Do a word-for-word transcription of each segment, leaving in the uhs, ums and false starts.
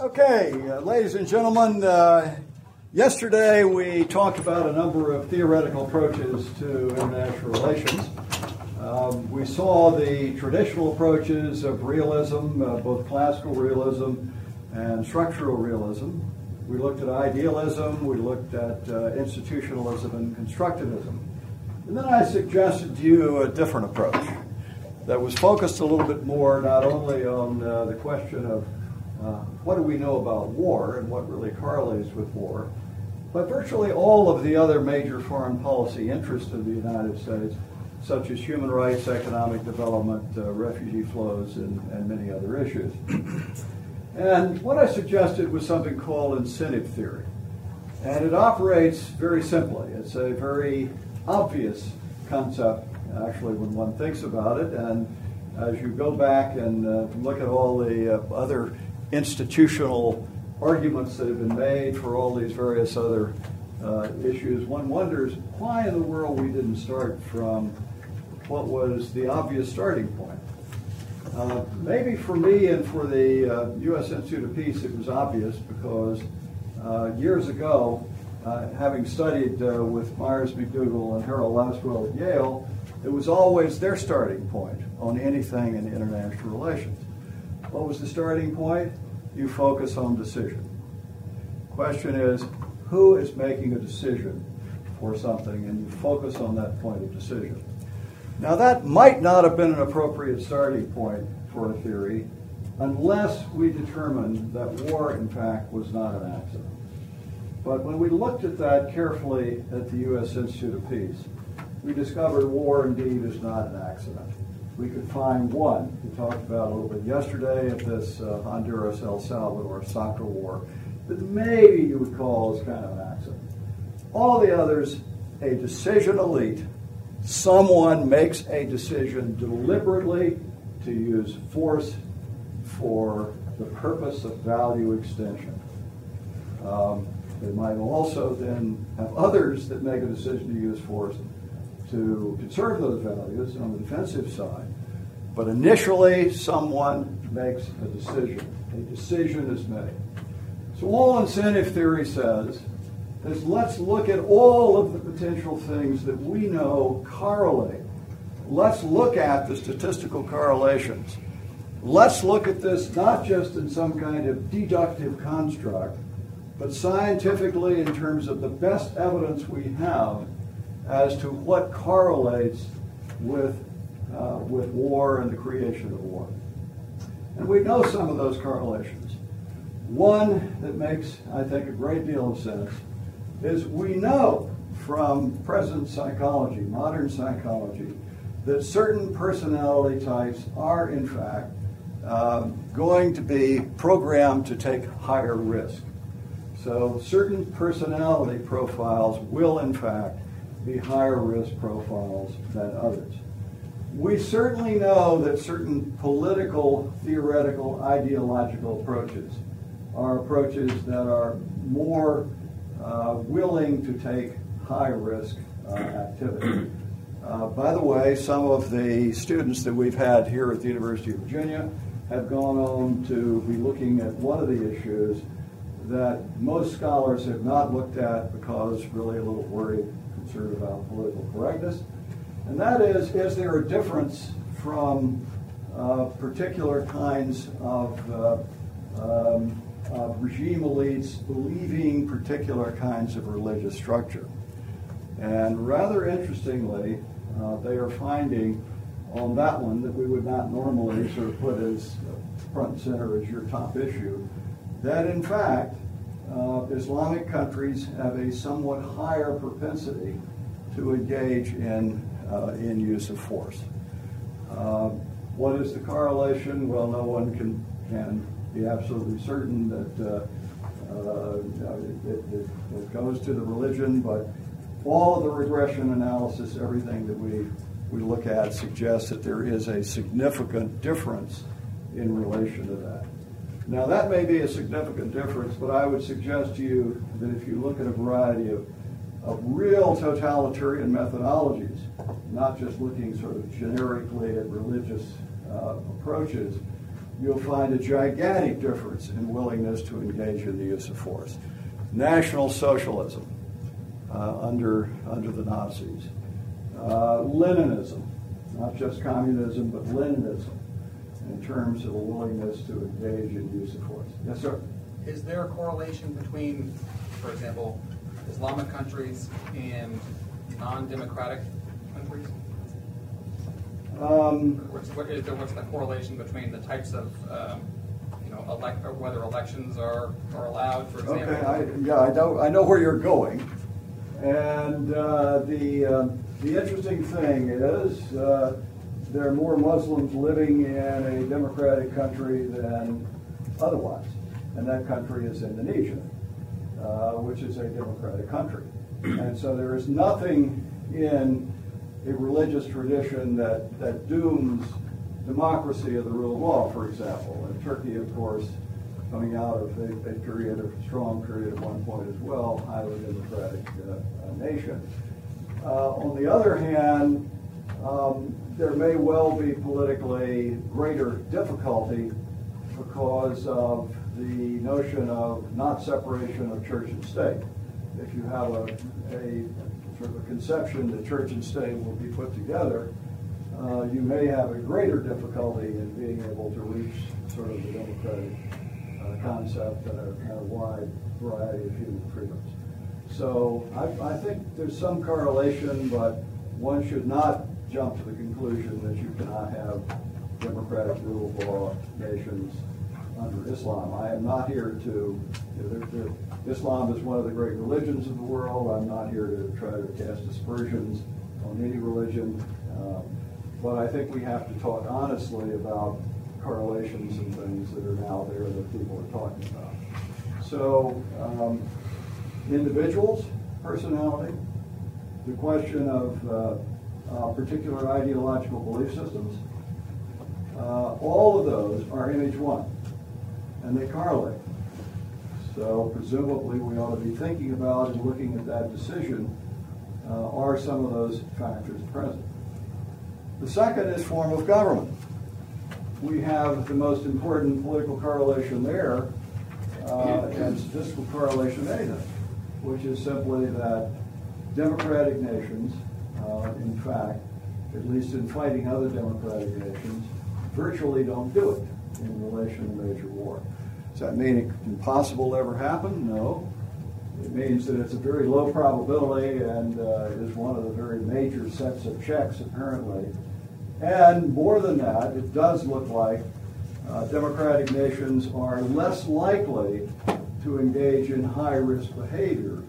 Okay, uh, ladies and gentlemen, uh, yesterday we talked about a number of theoretical approaches to international relations. Um, we saw the traditional approaches of realism, uh, both classical realism and structural realism. We looked at idealism, we looked at uh, institutionalism and constructivism. And then I suggested to you a different approach that was focused a little bit more not only on uh, the question of Uh, what do we know about war and what really correlates with war, but virtually all of the other major foreign policy interests of the United States, such as human rights, economic development, uh, refugee flows, and, and many other issues. And what I suggested was something called incentive theory. And it operates very simply. It's a very obvious concept, actually, when one thinks about it. And as you go back and uh, look at all the uh, other institutional arguments that have been made for all these various other uh, issues, one wonders why in the world we didn't start from what was the obvious starting point. Uh, maybe for me and for the uh, U S Institute of Peace it was obvious because uh, years ago, uh, having studied uh, with Myers McDougall and Harold Laswell at Yale, it was always their starting point on anything in international relations. What was the starting point? You focus on decision. Question is, who is making a decision for something, and you focus on that point of decision. Now that might not have been an appropriate starting point for a theory unless we determined that war, in fact, was not an accident. But when we looked at that carefully at the U S Institute of Peace, we discovered war indeed is not an accident. We could find one. We talked about a little bit yesterday at this uh, Honduras, El Salvador soccer war that maybe you would call as kind of an accident. All the others, a decision elite, someone makes a decision deliberately to use force for the purpose of value extension. Um, they might also then have others that make a decision to use force to conserve those values on the defensive side, but initially someone makes a decision. A decision is made. So all incentive theory says is let's look at all of the potential things that we know correlate. Let's look at the statistical correlations. Let's look at this not just in some kind of deductive construct, but scientifically in terms of the best evidence we have as to what correlates with, uh, with war and the creation of war. And we know some of those correlations. One that makes, I think, a great deal of sense is we know from present psychology, modern psychology, that certain personality types are, in fact, uh, going to be programmed to take higher risk. So certain personality profiles will, in fact, be higher risk profiles than others. We certainly know that certain political, theoretical, ideological approaches are approaches that are more uh, willing to take high risk uh, activity. Uh, by the way, some of the students that we've had here at the University of Virginia have gone on to be looking at one of the issues that most scholars have not looked at because really a little worried concerned about political correctness, and that is, is there a difference from uh, particular kinds of uh, um, uh, regime elites believing particular kinds of religious structure? And rather interestingly, uh, they are finding on that one that we would not normally sort of put as front and center as your top issue, that in fact, Uh, Islamic countries have a somewhat higher propensity to engage in, uh, in use of force. Uh, what is the correlation? Well, no one can, can be absolutely certain that uh, uh, it, it, it goes to the religion, but all of the regression analysis, everything that we, we look at suggests that there is a significant difference in relation to that. Now that may be a significant difference, but I would suggest to you that if you look at a variety of, of real totalitarian methodologies, not just looking sort of generically at religious uh, approaches, you'll find a gigantic difference in willingness to engage in the use of force. National socialism uh, under, under the Nazis. Uh, Leninism, not just communism, but Leninism, in terms of a willingness to engage in use of force. Yes, sir? Is there a correlation between, for example, Islamic countries and non-democratic countries? Um, what's, what is the, what's the correlation between the types of, um, you know, elect, or whether elections are, are allowed, for example? Okay, I, yeah, I know, I know where you're going. And uh, the, uh, the interesting thing is uh, there are more Muslims living in a democratic country than otherwise. And that country is Indonesia, uh, which is a democratic country. And so there is nothing in a religious tradition that, that dooms democracy or the rule of law, for example. And Turkey, of course, coming out of a, a period of strong period at one point as well, highly democratic uh, nation. Uh, on the other hand, um, there may well be politically greater difficulty because of the notion of not separation of church and state. If you have a, a sort of a conception that church and state will be put together, uh, you may have a greater difficulty in being able to reach sort of the democratic uh, concept and a, and a wide variety of human freedoms. So I, I think there's some correlation, but one should not jump to the conclusion that you cannot have democratic rule of law nations under Islam. I am not here to, you know, they're, they're, Islam is one of the great religions of the world. I'm not here to try to cast aspersions on any religion. Uh, but I think we have to talk honestly about correlations and things that are now there that people are talking about. So um, individuals, personality, the question of uh, uh, particular ideological belief systems, uh, all of those are image one. And they correlate. So presumably we ought to be thinking about and looking at that decision, uh, are some of those factors present. The second is form of government. We have the most important political correlation there, uh, and statistical correlation of anything, which is simply that democratic nations, uh, in fact, at least in fighting other democratic nations, virtually don't do it in relation to major war. Does that mean it impossible to ever happen? No. It means that it's a very low probability and uh, is one of the very major sets of checks, apparently. And more than that, it does look like uh, democratic nations are less likely to engage in high-risk behavior,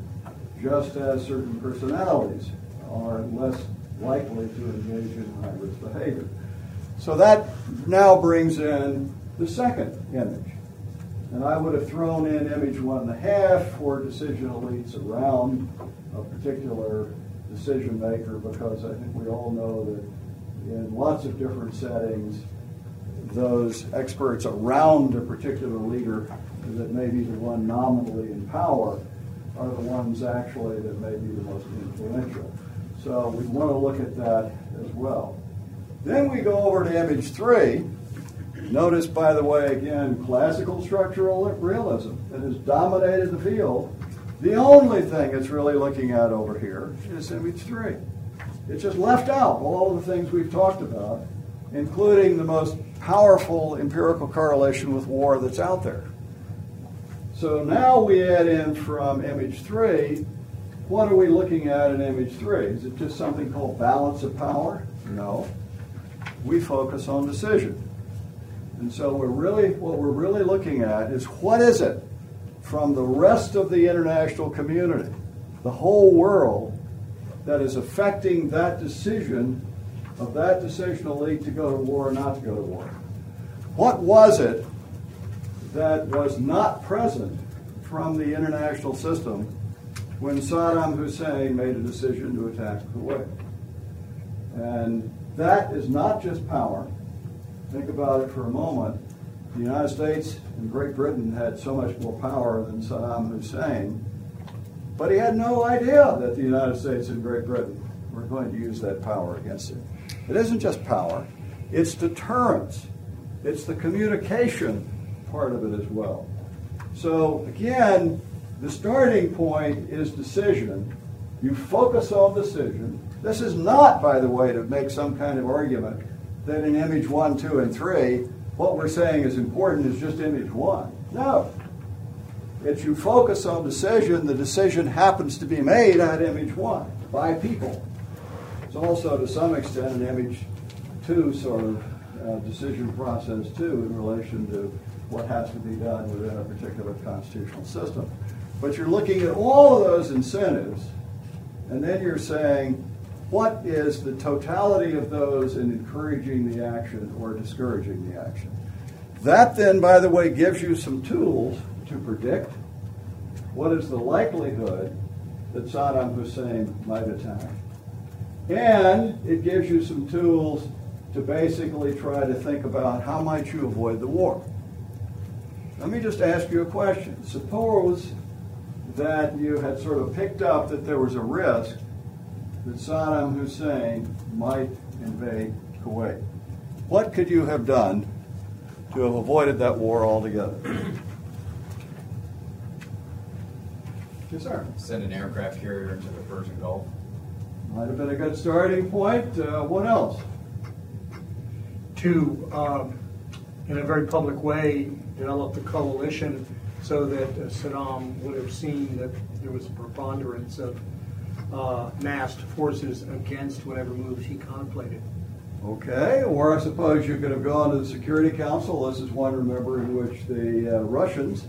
just as certain personalities are less likely to engage in high-risk behavior. So that now brings in the second image. And I would have thrown in image one and a half for decision elites around a particular decision maker, because I think we all know that in lots of different settings, those experts around a particular leader that may be the one nominally in power are the ones actually that may be the most influential. So we want to look at that as well. Then we go over to image three. Notice, by the way, again, classical structural realism that has dominated the field. The only thing it's really looking at over here is image three. It's just left out all of the things we've talked about, including the most powerful empirical correlation with war that's out there. So now we add in from image three, what are we looking at in image three? Is it just something called balance of power? No. We focus on decision. And so we're really, what we're really looking at is what is it from the rest of the international community, the whole world, that is affecting that decision of that decision elite to go to war or not to go to war? What was it that was not present from the international system when Saddam Hussein made a decision to attack Kuwait? And that is not just power. Think about it for a moment. The United States and Great Britain had so much more power than Saddam Hussein, but he had no idea that the United States and Great Britain were going to use that power against him. It isn't just power, it's deterrence. It's the communication part of it as well. So again, the starting point is decision. You focus on decision. This is not, by the way, to make some kind of argument that in image one, two, and three, what we're saying is important is just image one. No. If you focus on decision, the decision happens to be made at image one by people. It's also, to some extent, an image two sort of uh, decision process, too, in relation to what has to be done within a particular constitutional system. But you're looking at all of those incentives, and then you're saying, what is the totality of those in encouraging the action or discouraging the action? That then, by the way, gives you some tools to predict what is the likelihood that Saddam Hussein might attack. And it gives you some tools to basically try to think about how might you avoid the war. Let me just ask you a question. Suppose that you had sort of picked up that there was a risk that Saddam Hussein might invade Kuwait. What could you have done to have avoided that war altogether? Yes, sir. Send an aircraft carrier into the Persian Gulf. Might have been a good starting point. Uh, what else? To, um, in a very public way, develop the coalition so that uh, Saddam would have seen that there was a preponderance of uh, massed forces against whatever moves he contemplated. Okay, or I suppose you could have gone to the Security Council. This is one, remember, in which the uh, Russians,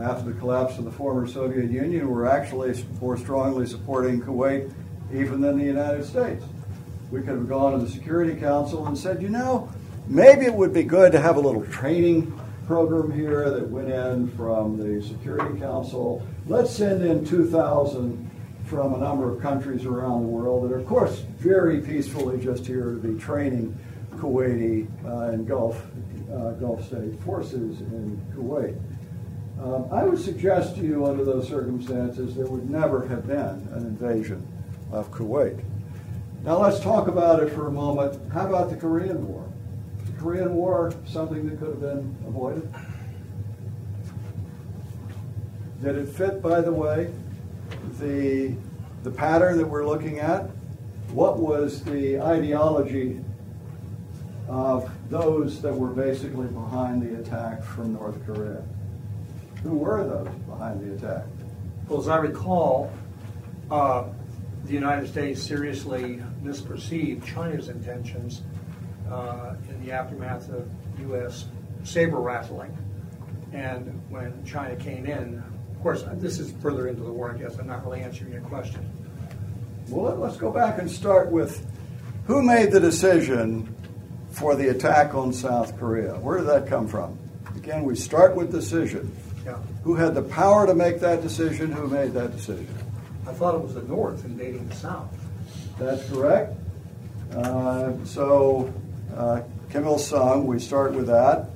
after the collapse of the former Soviet Union, were actually more strongly supporting Kuwait even than the United States. We could have gone to the Security Council and said, you know, maybe it would be good to have a little training program here that went in from the Security Council. Let's send in two thousand from a number of countries around the world that are, of course, very peacefully just here to be training Kuwaiti uh, and Gulf, uh, Gulf state forces in Kuwait. Um, I would suggest to you under those circumstances there would never have been an invasion of Kuwait. Now let's talk about it for a moment. How about the Korean War? The Korean War, something that could have been avoided? Did it fit, by the way, the, the pattern that we're looking at? What was the ideology of those that were basically behind the attack from North Korea? Who were those behind the attack? Well, as I recall, uh, the United States seriously misperceived China's intentions uh, in the aftermath of U S saber rattling. And when China came in, of course, this is further into the war, I guess. I'm not really answering your question. Well, let's go back and start with who made the decision for the attack on South Korea? Where did that come from? Again, we start with decision. Yeah. Who had the power to make that decision? Who made that decision? I thought it was the North invading the South. That's correct. Uh, so uh, Kim Il-sung, we start with that.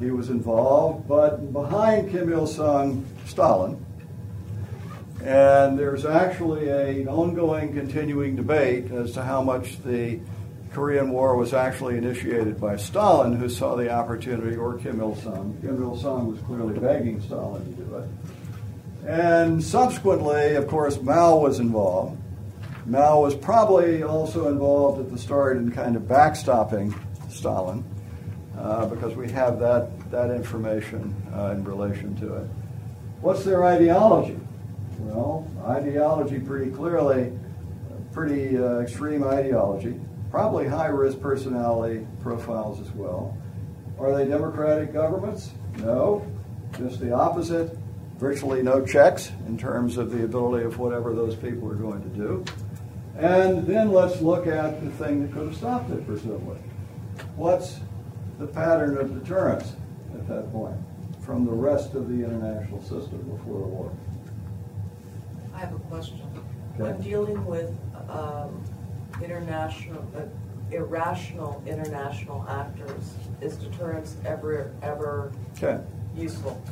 He was involved, but behind Kim Il-sung, Stalin. And there's actually an ongoing, continuing debate as to how much the Korean War was actually initiated by Stalin, who saw the opportunity, or Kim Il-sung. Kim Il-sung was clearly begging Stalin to do it. And subsequently, of course, Mao was involved. Mao was probably also involved at the start in kind of backstopping Stalin, uh, because we have that, that information uh, in relation to it. What's their ideology? Well, ideology pretty clearly, pretty uh, extreme ideology, probably high-risk personality profiles as well. Are they democratic governments? No, just the opposite. Virtually no checks in terms of the ability of whatever those people are going to do. And then let's look at the thing that could have stopped it, presumably. What's the pattern of deterrence at that point from the rest of the international system before the war? I have a question. Okay. I'm dealing with um, international, uh, irrational international actors. Is deterrence ever, ever okay. useful?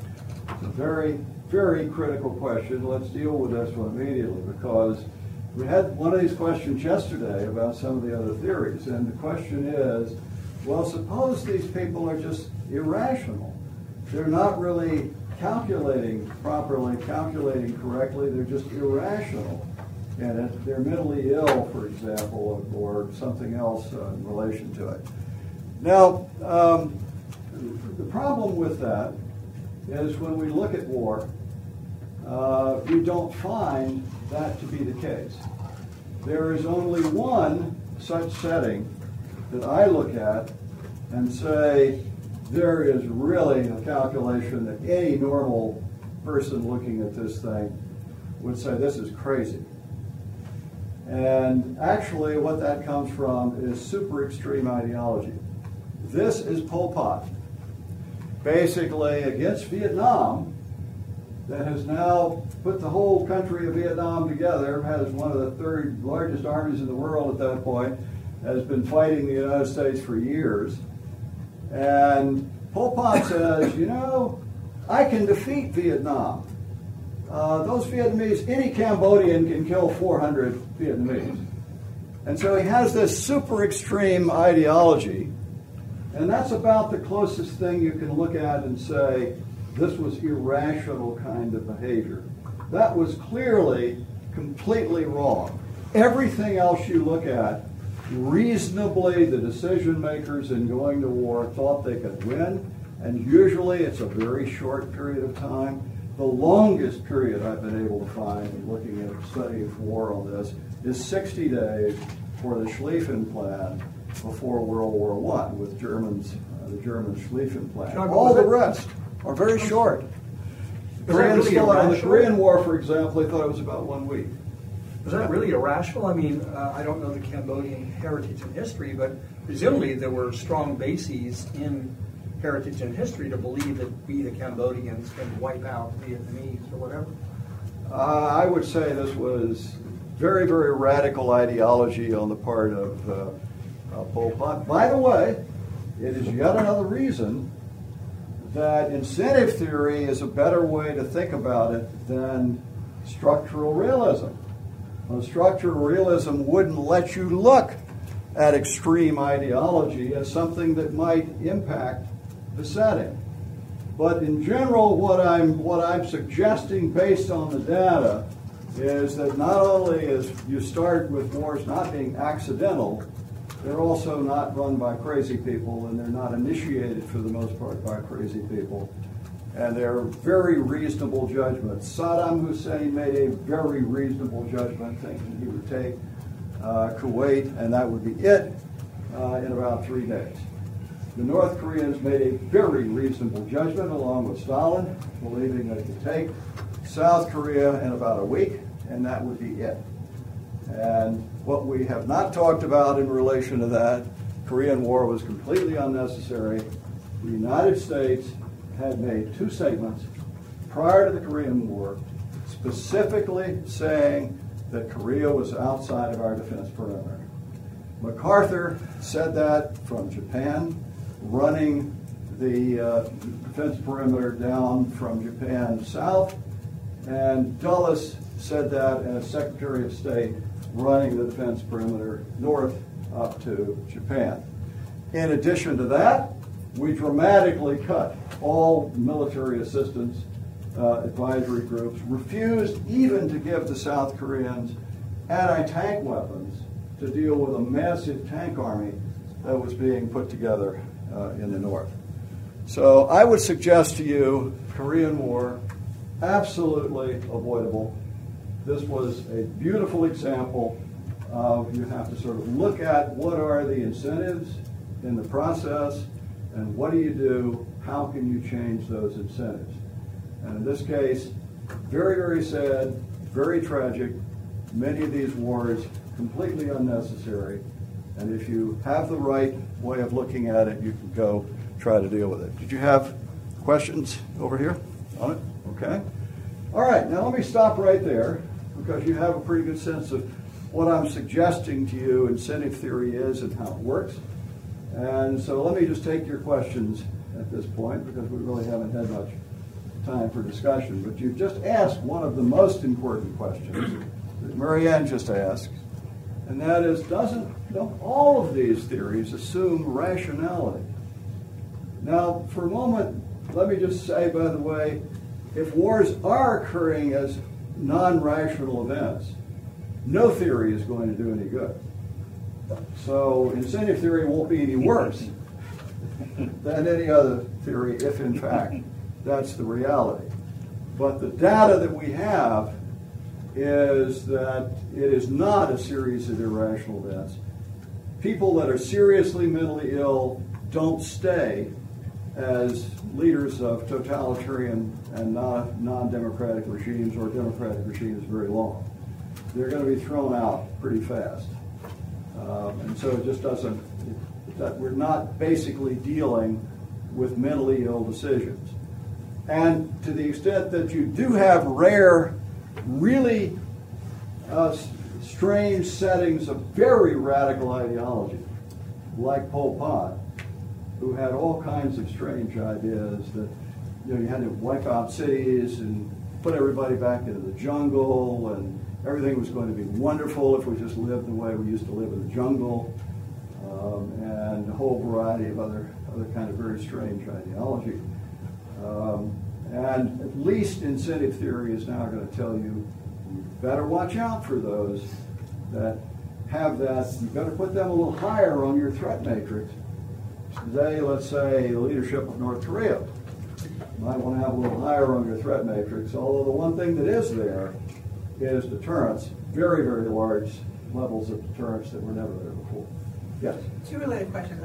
It's a very, very critical question. Let's deal with this one immediately, because we had one of these questions yesterday about some of the other theories, and the question is, well, suppose these people are just irrational. They're not really calculating properly, calculating correctly. They're just irrational. And it, they're mentally ill, for example, or something else uh, in relation to it. Now, um, the problem with that is when we look at war, uh, we don't find that to be the case. There is only one such setting that I look at and say there is really a calculation that any normal person looking at this thing would say this is crazy. And actually what that comes from is super extreme ideology. This is Pol Pot, basically against Vietnam, that has now put the whole country of Vietnam together, has one of the third largest armies in the world at that point, has been fighting the United States for years. And Pol Pot says, you know, I can defeat Vietnam. Uh, those Vietnamese, any Cambodian can kill four hundred Vietnamese. And so he has this super extreme ideology, and that's about the closest thing you can look at and say, this was irrational kind of behavior. That was clearly completely wrong. Everything else you look at, reasonably the decision makers in going to war thought they could win, and usually it's a very short period of time. The longest period I've been able to find in looking at a study of war on this is sixty days for the Schlieffen Plan before World War One with Germans, uh, the German Schlieffen Plan. John, all the rest are very short. Koreans really thought, the Korean War, for example, they thought it was about one week. Was that really irrational? I mean, uh, I don't know the Cambodian heritage and history, but presumably there were strong bases in heritage and history to believe that we, the Cambodians, can wipe out Vietnamese or whatever. Uh, I would say this was very, very radical ideology on the part of uh, uh, Pol Pot. By the way, it is yet another reason that incentive theory is a better way to think about it than structural realism. Well, structural realism wouldn't let you look at extreme ideology as something that might impact the setting. But in general, what I'm, what I'm suggesting based on the data is that not only is you start with wars not being accidental, they're also not run by crazy people, and they're not initiated for the most part by crazy people. And they're very reasonable judgments. Saddam Hussein made a very reasonable judgment, thinking he would take uh, Kuwait, and that would be it, uh, in about three days. The North Koreans made a very reasonable judgment, along with Stalin, believing they could take South Korea in about a week, and that would be it. And what we have not talked about in relation to that, Korean War was completely unnecessary. The United States had made two statements prior to the Korean War specifically saying that Korea was outside of our defense perimeter. MacArthur said that from Japan, running the uh, defense perimeter down from Japan south, and Dulles said that as Secretary of State, running the defense perimeter north up to Japan. In addition to that, we dramatically cut all military assistance uh, advisory groups, refused even to give the South Koreans anti-tank weapons to deal with a massive tank army that was being put together uh, in the north. So I would suggest to you, Korean War, absolutely avoidable. This was a beautiful example of you have to sort of look at what are the incentives in the process and what do you do, how can you change those incentives. And in this case, very, very sad, very tragic, many of these wars completely unnecessary, and if you have the right way of looking at it, you can go try to deal with it. Did you have questions over here on it? Okay. All right, now let me stop right there, because you have a pretty good sense of what I'm suggesting to you incentive theory is and how it works. And so let me just take your questions at this point, because we really haven't had much time for discussion. But you've just asked one of the most important questions that Marianne just asked, and that is, doesn't don't all of these theories assume rationality? Now, for a moment, let me just say, by the way, if wars are occurring as non-rational events, no theory is going to do any good. So incentive theory won't be any worse than any other theory if, in fact, that's the reality. But the data that we have is that it is not a series of irrational events. People that are seriously mentally ill don't stay as leaders of totalitarian and non-democratic regimes or democratic regimes very long. They're going to be thrown out pretty fast. Um, and so it just doesn't, it, that we're not basically dealing with mentally ill decisions. And to the extent that you do have rare, really uh, strange settings of very radical ideology, like Pol Pot, who had all kinds of strange ideas that, you know, you had to wipe out cities and put everybody back into the jungle, and everything was going to be wonderful if we just lived the way we used to live in the jungle, um, and a whole variety of other, other kind of very strange ideology. Um, and at least incentive theory is now going to tell you, you better watch out for those that have that. You better put them a little higher on your threat matrix. Today, let's say, the leadership of North Korea. You might want to have a little higher on your threat matrix, although the one thing that is there is deterrence, very, very large levels of deterrence that were never there before. Yes? Two related questions.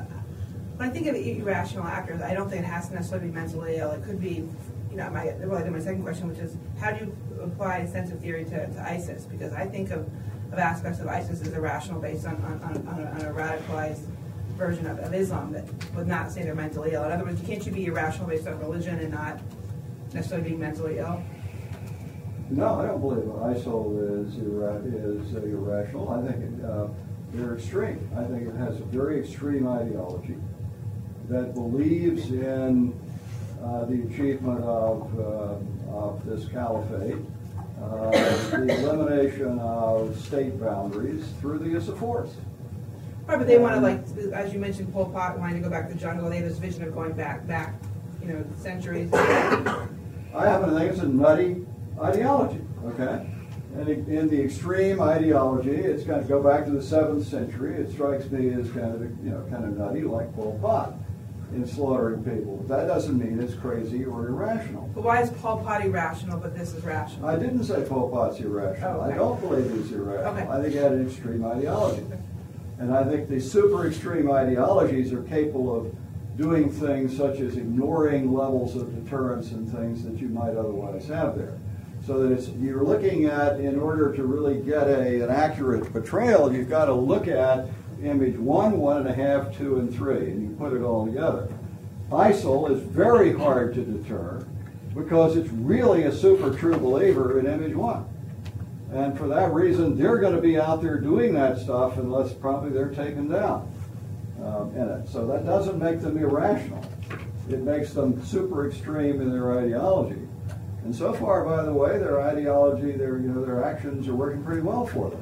When I think of irrational actors, I don't think it has to necessarily be mentally ill. It could be, you know, my, related to my second question, which is how do you apply incentive theory to, to ISIS? Because I think of, of aspects of ISIS as irrational based on, on, on, on, a, on a radicalized version of, of Islam that would not say they're mentally ill. In other words, can't you be irrational based on religion and not necessarily be mentally ill? No, I don't believe ISIL is, ira is uh, irrational. I think it, uh, they're extreme. I think it has a very extreme ideology that believes in uh, the achievement of, uh, of this caliphate, uh, the elimination of state boundaries through the use of force. Right, but they want to, like, as you mentioned, Pol Pot wanting to go back to the jungle. They have this vision of going back, back, you know, centuries. I happen to think it's a nutty ideology, okay? And in the extreme ideology, it's going to go back to the seventh century. It strikes me as kind of, you know, kind of nutty, like Pol Pot in slaughtering people. But that doesn't mean it's crazy or irrational. But why is Pol Pot irrational, but this is rational? I didn't say Pol Pot's irrational. Oh, okay. I don't believe he's irrational. Okay. I think he had an extreme ideology. And I think the super extreme ideologies are capable of doing things such as ignoring levels of deterrence and things that you might otherwise have there. So that it's, you're looking at, in order to really get a, an accurate portrayal, you've got to look at image one, one and a half, two, and three, and you put it all together. ISIL is very hard to deter because it's really a super true believer in image one. And for that reason, they're going to be out there doing that stuff unless probably they're taken down um, in it. So that doesn't make them irrational. It makes them super extreme in their ideology. And so far, by the way, their ideology, their, you know, their actions are working pretty well for them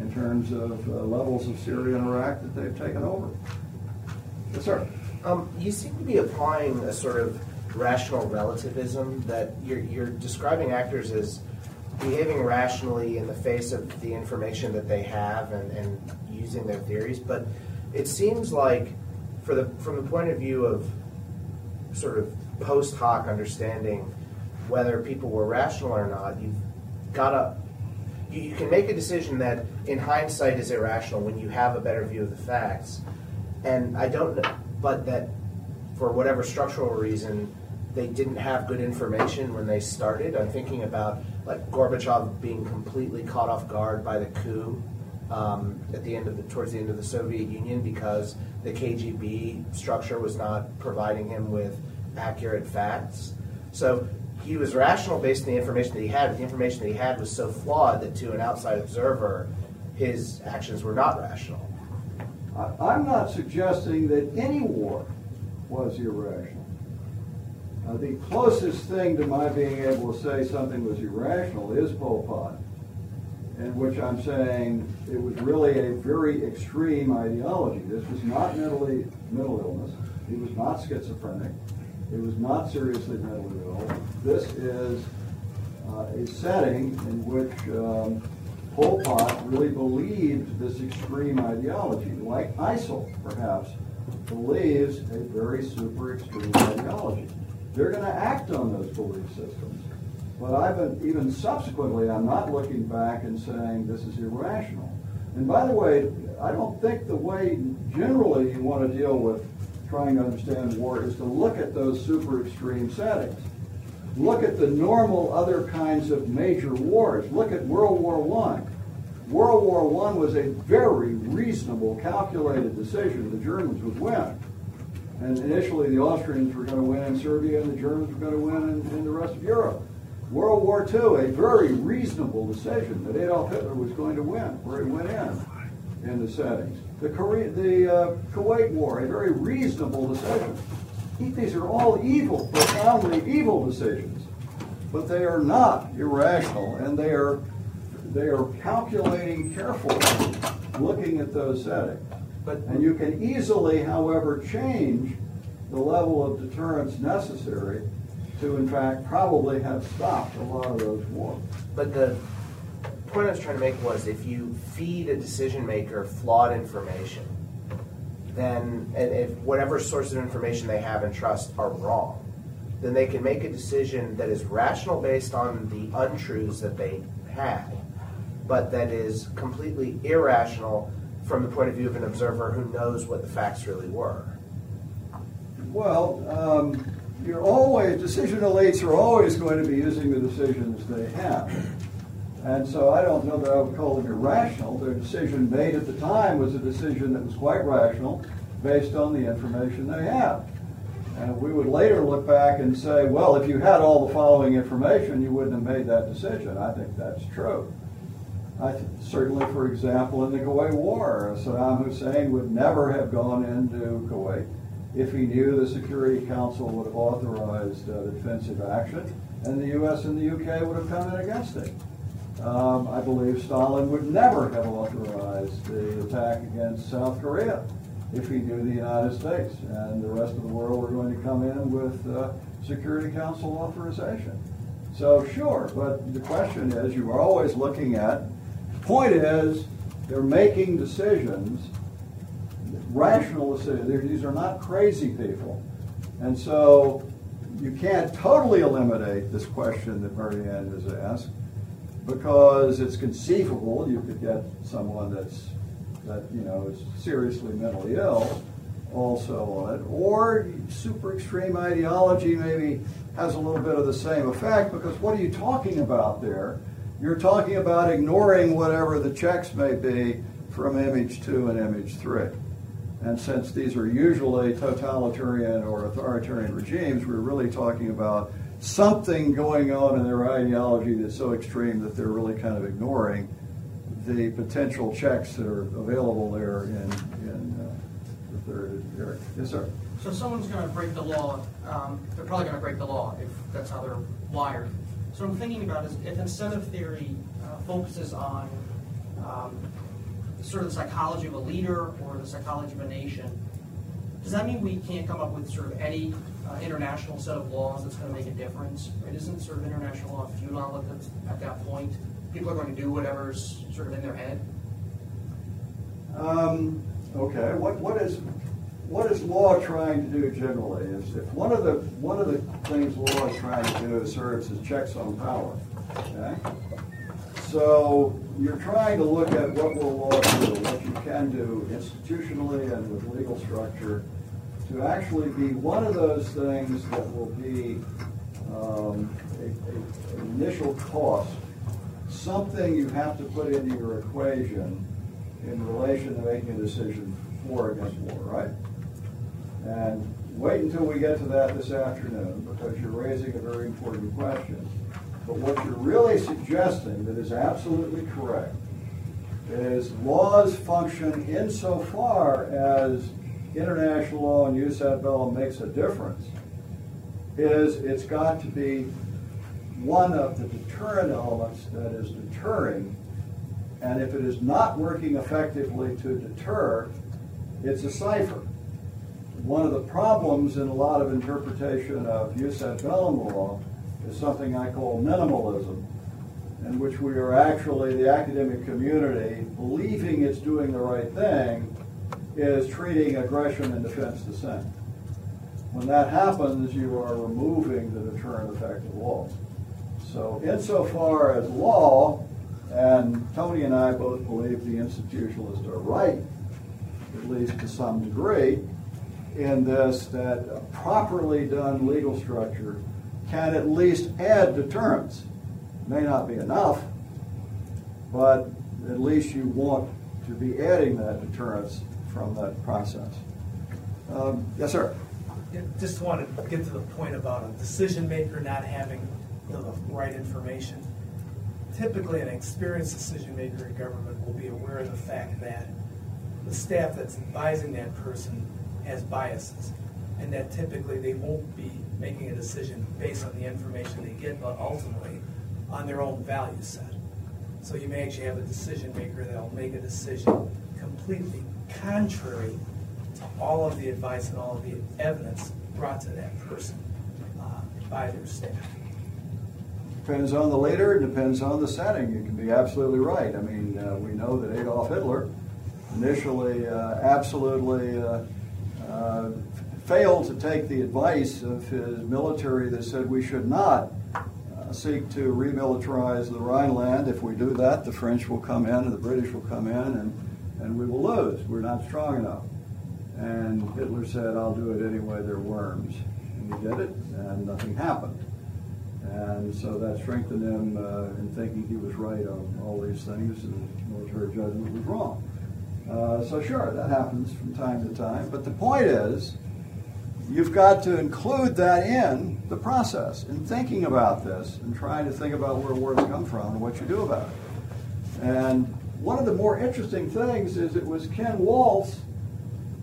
in terms of uh, levels of Syria and Iraq that they've taken over. Yes, sir? Um, you seem to be applying a sort of rational relativism that you're, you're describing actors as behaving rationally in the face of the information that they have and, and using their theories. But it seems like, for the, from the point of view of sort of post hoc understanding whether people were rational or not, you've got to, you, you can make a decision that in hindsight is irrational when you have a better view of the facts. And I don't know, but that for whatever structural reason, they didn't have good information when they started. I'm thinking about, like, Gorbachev being completely caught off guard by the coup um, at the end of the, towards the end of the Soviet Union, because the K G B structure was not providing him with accurate facts. So he was rational based on the information that he had, but the information that he had was so flawed that to an outside observer, his actions were not rational. I'm not suggesting that any war was irrational. Uh, the closest thing to my being able to say something was irrational is Pol Pot, in which I'm saying it was really a very extreme ideology. This was not mentally, mental illness. He was not schizophrenic. He was not seriously mentally ill. This is uh, a setting in which um, Pol Pot really believed this extreme ideology, like ISIL, perhaps, believes a very super extreme ideology. They're going to act on those belief systems. But I've been, even subsequently, I'm not looking back and saying this is irrational. And by the way, I don't think the way generally you want to deal with trying to understand war is to look at those super extreme settings. Look at the normal other kinds of major wars. Look at World War One. World War One was a very reasonable, calculated decision the Germans would win. And initially the Austrians were going to win in Serbia and the Germans were going to win in, in the rest of Europe. World War Two, a very reasonable decision that Adolf Hitler was going to win, where he went in, in the settings. The, Korea, the uh, Kuwait War, a very reasonable decision. These are all evil, profoundly evil decisions, but they are not irrational, and they are, they are calculating carefully, looking at those settings. But, and you can easily, however, change the level of deterrence necessary to, in fact, probably have stopped a lot of those wars. But the point I was trying to make was if you feed a decision maker flawed information, then, and if whatever source of information they have and trust are wrong, then they can make a decision that is rational based on the untruths that they had, but that is completely irrational from the point of view of an observer who knows what the facts really were. Well, um, you're always, decision elites are always going to be using the decisions they have. And so I don't know that I would call them irrational. Their decision made at the time was a decision that was quite rational based on the information they have. And we would later look back and say, well, if you had all the following information, you wouldn't have made that decision. I think that's true. I th- certainly, for example, in the Kuwait War, Saddam Hussein would never have gone into Kuwait if he knew the Security Council would have authorized uh, defensive action, and the U S and the U K would have come in against it. Um, I believe Stalin would never have authorized the attack against South Korea if he knew the United States and the rest of the world were going to come in with uh, Security Council authorization. So sure, but the question is, you are always looking at, the point is, they're making decisions, rational decisions. These are not crazy people. And so you can't totally eliminate this question that Marianne has asked, because it's conceivable you could get someone that's that you know is seriously mentally ill also on it, or super extreme ideology maybe has a little bit of the same effect, because what are you talking about there? You're talking about ignoring whatever the checks may be from image two and image three. And since these are usually totalitarian or authoritarian regimes, we're really talking about something going on in their ideology that's so extreme that they're really kind of ignoring the potential checks that are available there in, in uh, the third area. Yes, sir? So someone's going to break the law. Um, they're probably going to break the law if that's how they're wired. So what I'm thinking about is if incentive theory uh, focuses on um, sort of the psychology of a leader or the psychology of a nation, does that mean we can't come up with sort of any uh, international set of laws that's going to make a difference? It isn't sort of international law futile at, at that point. People are going to do whatever's sort of in their head. Um, okay. What what is what is law trying to do generally? Is if one of the one of the things law is trying to do is serves as checks on power. Okay. So you're trying to look at what will law do, what you can do institutionally and with legal structure, to actually be one of those things that will be um, a, a, an initial cost, something you have to put into your equation in relation to making a decision for or against war, right? And wait until we get to that this afternoon, because you're raising a very important question. But what you're really suggesting that is absolutely correct is laws function insofar as international law and jus ad bellum makes a difference, is it's got to be one of the deterrent elements that is deterring, and if it is not working effectively to deter, it's a cipher. one of the problems in a lot of interpretation of jus ad bellum law is something I call minimalism, in which we are actually, the academic community, believing it's doing the right thing, is treating aggression and defense the same. When that happens, you are removing the deterrent effect of law. So insofar as law, and Tony and I both believe the institutionalists are right, at least to some degree, in this, that a properly done legal structure can at least add deterrence. It may not be enough, but at least you want to be adding that deterrence from that process. Um, yes, sir? I just want to get to the point about a decision maker not having the right information. Typically, an experienced decision maker in government will be aware of the fact that the staff that's advising that person has biases, and that typically they won't be making a decision based on the information they get, but ultimately on their own value set. So you may actually have a decision maker that will make a decision completely contrary to all of the advice and all of the evidence brought to that person uh, by their staff. Depends on the leader, depends on the setting. You can be absolutely right. I mean, uh, we know that Adolf Hitler initially uh, absolutely uh, uh, failed to take the advice of his military that said we should not uh, seek to remilitarize the Rhineland. If we do that, the French will come in and the British will come in and, and we will lose. We're not strong enough. And Hitler said, I'll do it anyway, they're worms. And he did it, and nothing happened. And so that strengthened him uh, in thinking he was right on all these things, and the military judgment was wrong. Uh, so sure, that happens from time to time. But the point is, you've got to include that in the process, in thinking about this, and trying to think about where wars come from and what you do about it. And one of the more interesting things is it was Ken Waltz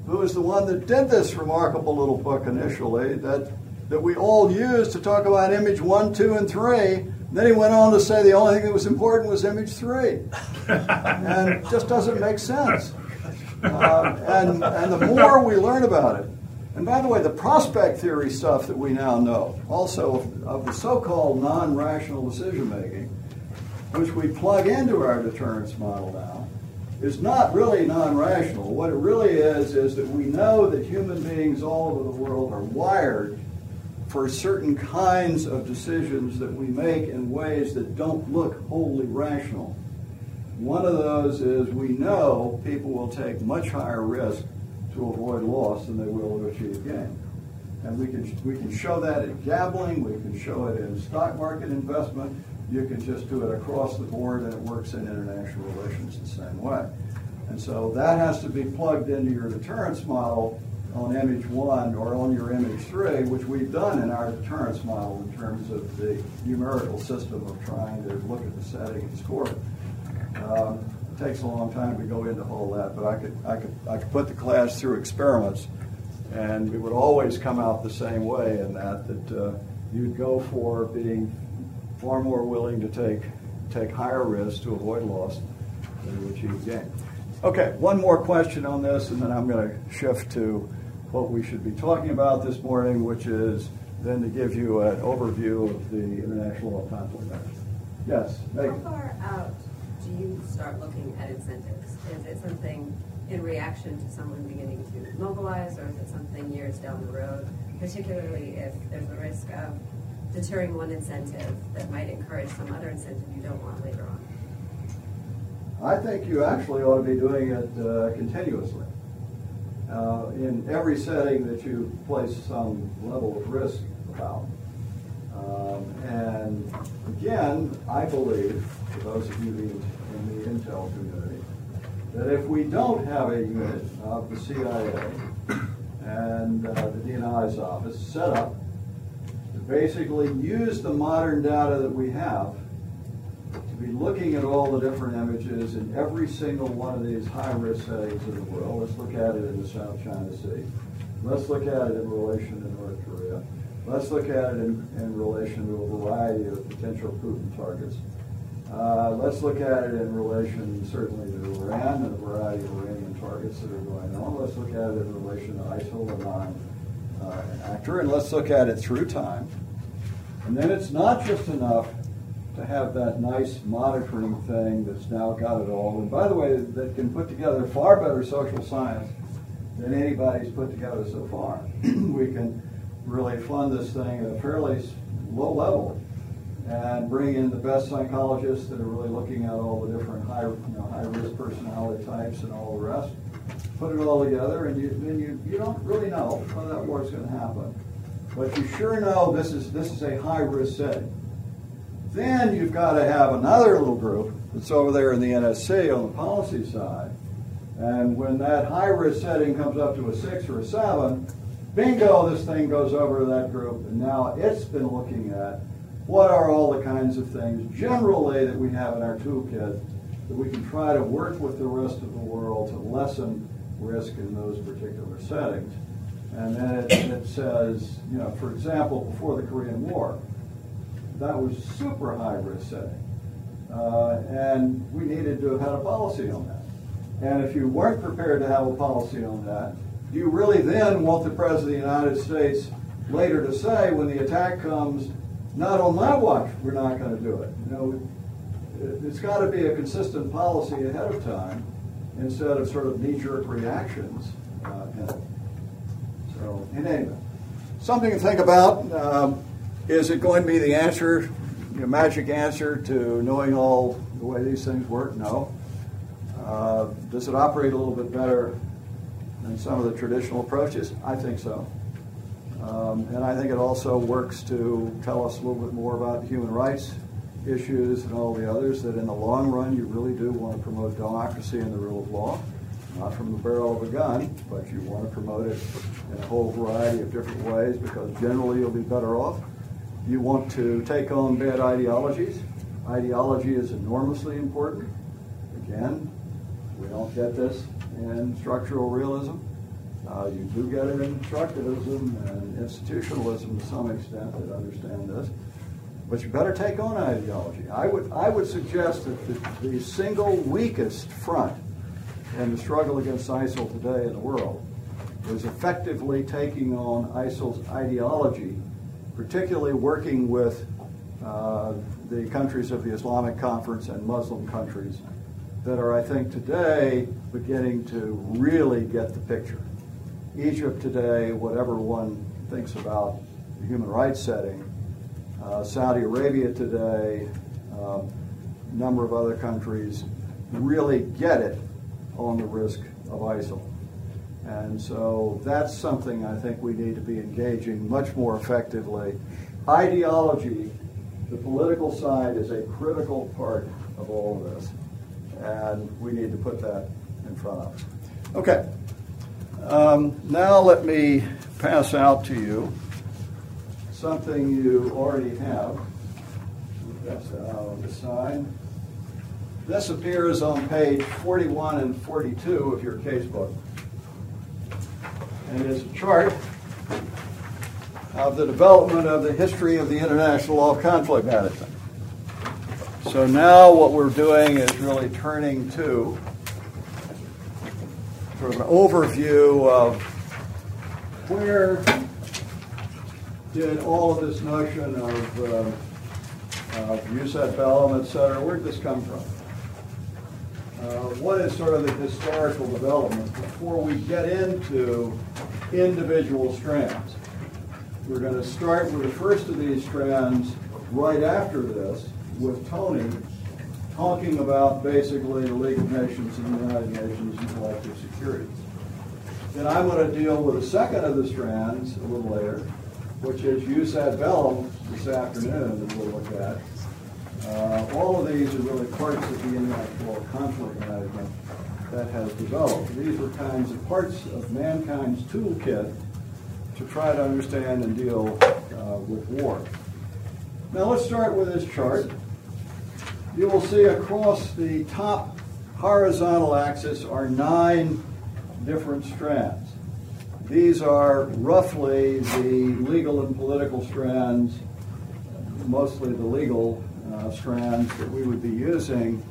who was the one that did this remarkable little book initially that, that we all used to talk about image one, two, and three. And then he went on to say the only thing that was important was image three. And it just doesn't make sense. Um, and, and the more we learn about it, and by the way, the prospect theory stuff that we now know, also of, of the so-called non-rational decision-making, which we plug into our deterrence model now, is not really non-rational. What it really is is that we know that human beings all over the world are wired for certain kinds of decisions that we make in ways that don't look wholly rational. One of those is we know people will take much higher risk to avoid loss than they will to achieve gain. And we can, we can show that in gambling, we can show it in stock market investment, you can just do it across the board, and it works in international relations the same way. And so that has to be plugged into your deterrence model on image one or on your image three, which we've done in our deterrence model in terms of the numerical system of trying to look at the setting and score it. Um, it takes a long time to go into all that, but I could, I could, I could put the class through experiments, and we would always come out the same way in that, that uh, you'd go for being far more willing to take take higher risks to avoid loss than to achieve gain. Okay, one more question on this, and then I'm going to shift to what we should be talking about this morning, which is then to give you an overview of the international law conflict. Yes? Megan. How far out do you start looking at incentives? Is it something in reaction to someone beginning to mobilize, or is it something years down the road, particularly if there's a risk of deterring one incentive that might encourage some other incentive you don't want later on? I think you actually ought to be doing it uh, continuously. Uh, in every setting that you place some level of risk about. Um, and again, I believe, for those of you in the intel community, that if we don't have a unit of the C I A and uh, the D N I's office set up basically use the modern data that we have to be looking at all the different images in every single one of these high-risk settings in the world. Let's look at it in the South China Sea. Let's look at it in relation to North Korea. Let's look at it in, in relation to a variety of potential Putin targets. Uh, Uh, let's look at it in relation, certainly, to Iran and the variety of Iranian targets that are going on. Let's look at it in relation to ISIL, a non-actor, uh, and let's look at it through time. And then it's not just enough to have that nice monitoring thing that's now got it all. And by the way, that can put together far better social science than anybody's put together so far. We can really fund this thing at a fairly low level and bring in the best psychologists that are really looking at all the different high, you know, high-risk personality types and all the rest. Put it all together, and you, then you, you don't really know when that war's going to happen. But you sure know this is, this is a high-risk setting. Then you've got to have another little group that's over there in the N S C on the policy side. And when that high-risk setting comes up to a six or a seven, bingo, this thing goes over to that group. And now it's been looking at what are all the kinds of things generally that we have in our toolkit that we can try to work with the rest of the world to lessen risk in those particular settings. And then it, it says, you know, for example, before the Korean War, that was super high-risk setting. Uh, and we needed to have had a policy on that. And if you weren't prepared to have a policy on that, do you really then want the President of the United States later to say, when the attack comes, not on my watch, we're not going to do it? You know, it's got to be a consistent policy ahead of time instead of sort of knee-jerk reactions. Uh, so, in any event, something to think about. Um, Is it going to be the answer, the magic answer to knowing all the way these things work? No. Uh, does it operate a little bit better than some of the traditional approaches? I think so. Um, and I think it also works to tell us a little bit more about human rights issues and all the others, that in the long run you really do want to promote democracy and the rule of law, not from the barrel of a gun, but you want to promote it in a whole variety of different ways because generally you'll be better off. You want to take on bad ideologies. Ideology is enormously important. Again, we don't get this in structural realism. Uh, you do get it in constructivism and institutionalism to some extent that understand this. But you better take on ideology. I would, I would suggest that the, the single weakest front in the struggle against ISIL today in the world is effectively taking on ISIL's ideology, particularly working with uh, the countries of the Islamic Conference and Muslim countries that are, I think, today beginning to really get the picture. Egypt today, whatever one thinks about the human rights setting, uh, Saudi Arabia today, a um, number of other countries really get it on the risk of ISIL. And so that's something I think we need to be engaging much more effectively. Ideology, the political side, is a critical part of all of this. And we need to put that in front of us. Okay. Um, now let me pass out to you something you already have. That's out on the side. This appears on page forty-one and forty-two of your casebook. And it's a chart of the development of the history of the international law of conflict management. So now what we're doing is really turning to sort of an overview of where did all of this notion of, uh, of use ad bellum, et cetera, where did this come from? Uh, what is sort of the historical development before we get into individual strands? We're going to start with the first of these strands right after this with Tony talking about basically the League of Nations and the United Nations and collective security. Then I'm going to deal with the second of the strands a little later, which is use ad bellum this afternoon that we'll look at. Uh, all of these are really parts of the international conflict management that has developed. These were kinds of parts of mankind's toolkit to try to understand and deal uh, with war. Now let's start with this chart. You will see across the top horizontal axis are nine different strands. These are roughly the legal and political strands, mostly the legal uh, strands that we would be using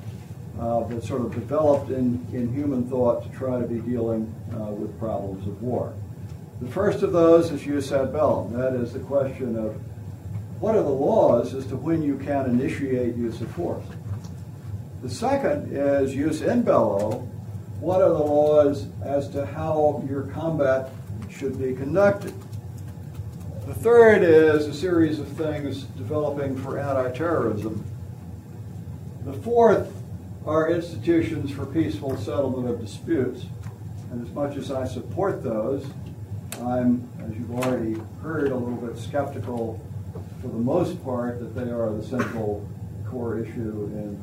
uh, that sort of developed in, in human thought to try to be dealing uh, with problems of war. The first of those is jus ad bellum. That is the question of what are the laws as to when you can initiate use of force. The second is jus in bello. What are the laws as to how your combat should be conducted? The third is a series of things developing for anti-terrorism. The fourth are institutions for peaceful settlement of disputes. And as much as I support those, I'm, as you've already heard, a little bit skeptical for the most part that they are the central core issue in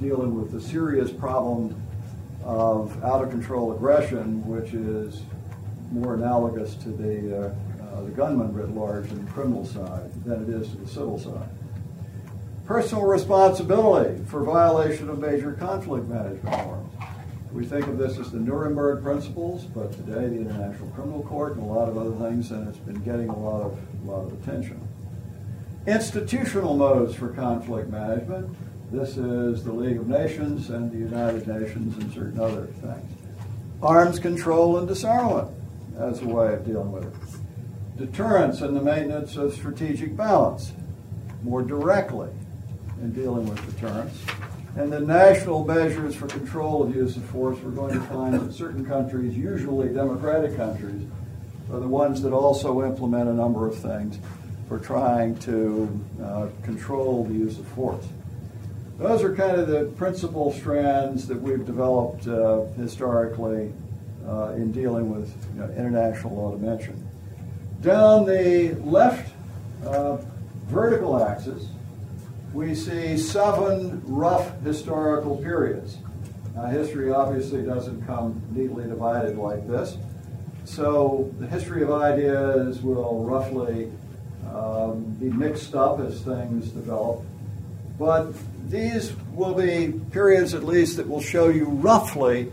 dealing with the serious problem of out-of-control aggression, which is more analogous to the, uh, uh, the gunman writ large and the criminal side than it is to the civil side. Personal responsibility for violation of major conflict management norms. We think of this as the Nuremberg principles, but today the International Criminal Court and a lot of other things, and it's been getting a lot of, a lot of attention. Institutional modes for conflict management. This is the League of Nations and the United Nations and certain other things. Arms control and disarmament as a way of dealing with it. Deterrence and the maintenance of strategic balance, more directly in dealing with deterrence. And the national measures for control of use of force, we're going to find that certain countries, usually democratic countries, are the ones that also implement a number of things for trying to uh, control the use of force. Those are kind of the principal strands that we've developed uh, historically uh, in dealing with you know, international law dimension. Down the left uh, vertical axis, we see seven rough historical periods. Now, history obviously doesn't come neatly divided like this. So the history of ideas will roughly um, be mixed up as things develop. But these will be periods, at least, that will show you roughly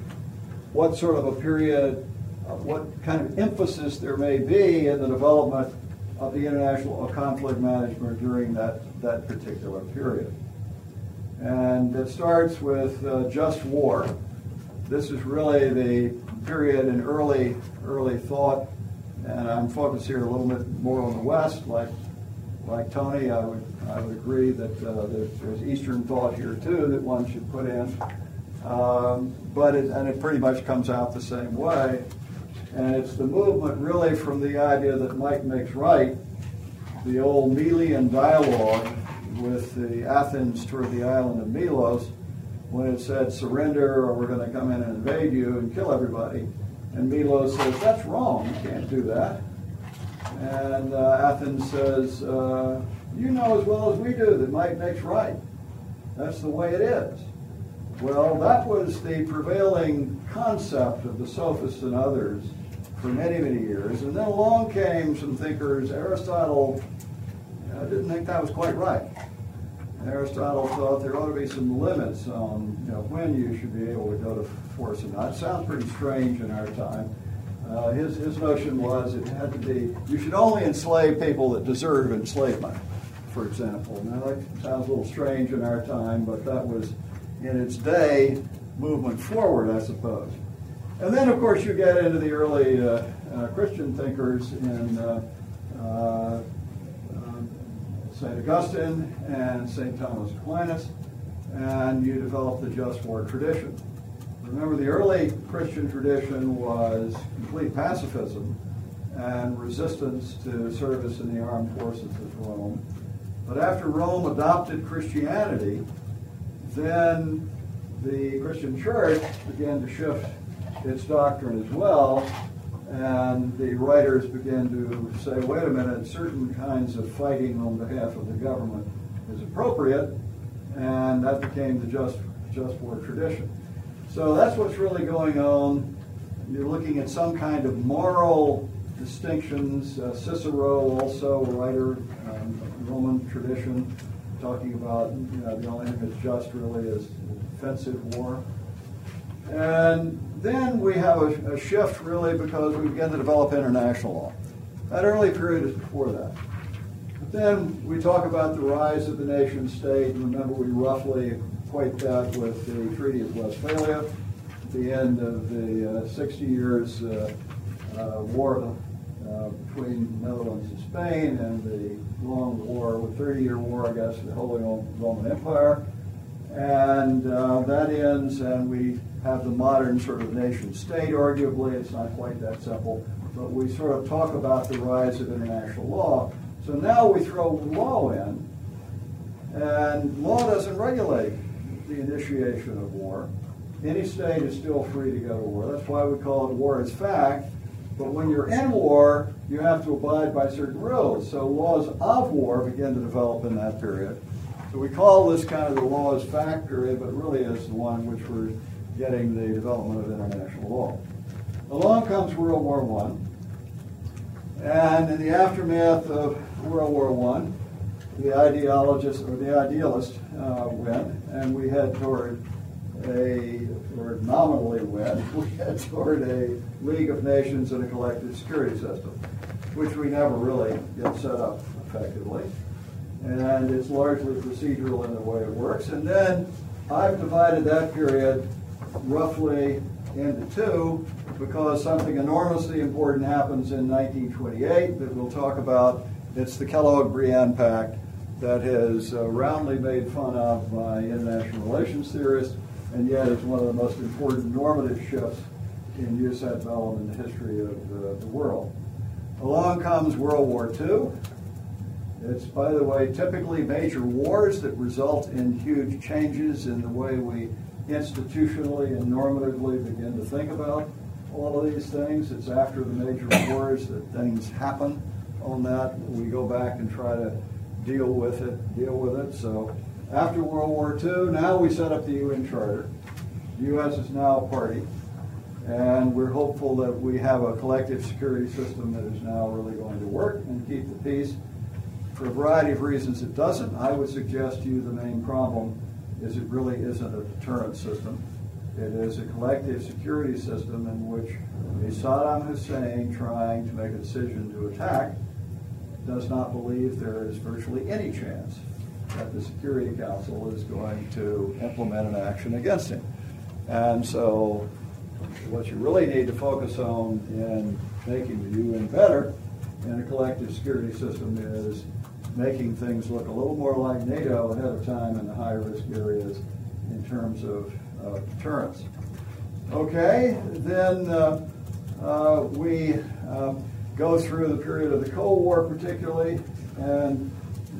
what sort of a period, uh, what kind of emphasis there may be in the development of the international conflict management during that, that particular period. And it starts with uh, just war. This is really the period in early, early thought, and I'm focused here a little bit more on the West, like Like Tony, I would, I would agree that uh, there's, there's Eastern thought here, too, that one should put in. Um, but it, and it pretty much comes out the same way. And it's the movement, really, from the idea that might makes right, the old Melian dialogue with the Athens toward the island of Melos, when it said, surrender, or we're going to come in and invade you and kill everybody. And Melos says, that's wrong, you can't do that. And uh, Athens says, uh, you know as well as we do that might makes right. That's the way it is. Well, that was the prevailing concept of the sophists and others for many, many years. And then along came some thinkers. Aristotle uh, didn't think that was quite right. And Aristotle thought there ought to be some limits on you know, when you should be able to go to force or not. Sounds pretty strange in our time. Uh, his, his notion was it had to be, you should only enslave people that deserve enslavement, for example. Now that sounds a little strange in our time, but that was, in its day, movement forward, I suppose. And then, of course, you get into the early uh, uh, Christian thinkers in uh, uh, Saint Augustine and Saint Thomas Aquinas, and you develop the just war tradition. Remember, the early Christian tradition was complete pacifism and resistance to service in the armed forces of Rome. But after Rome adopted Christianity, then the Christian church began to shift its doctrine as well, and the writers began to say, wait a minute, certain kinds of fighting on behalf of the government is appropriate, and that became the just, just war tradition. So that's what's really going on. You're looking at some kind of moral distinctions. Uh, Cicero, also a writer, um, Roman tradition, talking about you know, the only thing that's just really is offensive war. And then we have a, a shift really because we begin to develop international law. That early period is before that. But Then we talk about the rise of the nation state. Remember, we roughly equate that with the Treaty of Westphalia, at the end of the uh, sixty years uh, uh, war uh, between the Netherlands and Spain, and the long war, the thirty-year war against the Holy Roman Empire. And uh, that ends, and we have the modern sort of nation state, arguably. It's not quite that simple, but we sort of talk about the rise of international law. So now we throw law in, and law doesn't regulate the initiation of war. Any state is still free to go to war. That's why we call it war as fact. But when you're in war, you have to abide by certain rules. So laws of war begin to develop in that period. So we call this kind of the law as fact period, but really is the one in which we're getting the development of international law. Along comes World War One, and in the aftermath of World War One, the ideologists or the idealists uh, win, and we head toward a, or nominally win, we head toward a League of Nations and a collective security system, which we never really get set up effectively. And it's largely procedural in the way it works. And then I've divided that period roughly into two, because something enormously important happens in nineteen twenty-eight that we'll talk about. It's the Kellogg-Briand Pact that is uh, roundly made fun of by international relations theorists, and yet is one of the most important normative shifts in U S ad bellum in the history of uh, the world. Along comes World War Two. It's, by the way, typically major wars that result in huge changes in the way we institutionally and normatively begin to think about all of these things. It's after the major wars that things happen on that. We go back and try to deal with it, deal with it. So after World War Two, now we set up the U N Charter. The U S is now a party, and we're hopeful that we have a collective security system that is now really going to work and keep the peace. For a variety of reasons it doesn't. I would suggest to you the main problem is it really isn't a deterrent system. It is a collective security system in which a Saddam Hussein trying to make a decision to attack does not believe there is virtually any chance that the Security Council is going to implement an action against him. And so what you really need to focus on in making the U N better in a collective security system is making things look a little more like NATO ahead of time in the high-risk areas in terms of uh, deterrence. Okay, then uh, uh, we um, go through the period of the Cold War particularly, and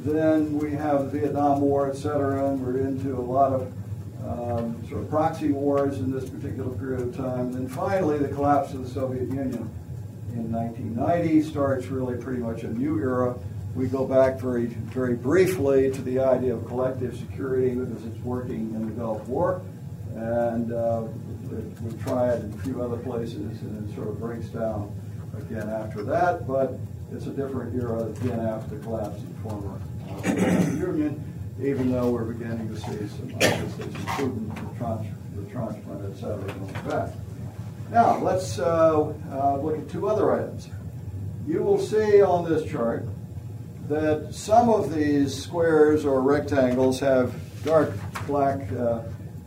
then we have the Vietnam War, et cetera, and we're into a lot of um, sort of proxy wars in this particular period of time. Then finally, the collapse of the Soviet Union in nineteen ninety starts really pretty much a new era. We go back very, very briefly to the idea of collective security because it's working in the Gulf War, and uh, we try it in a few other places, and it sort of breaks down again after that. But it's a different era again after the collapse of the former Soviet Union, even though we're beginning to see some obviously some Putin, the transplant, et cetera, going back. Now let's uh, uh, look at two other items. You will see on this chart that some of these squares or rectangles have dark black uh,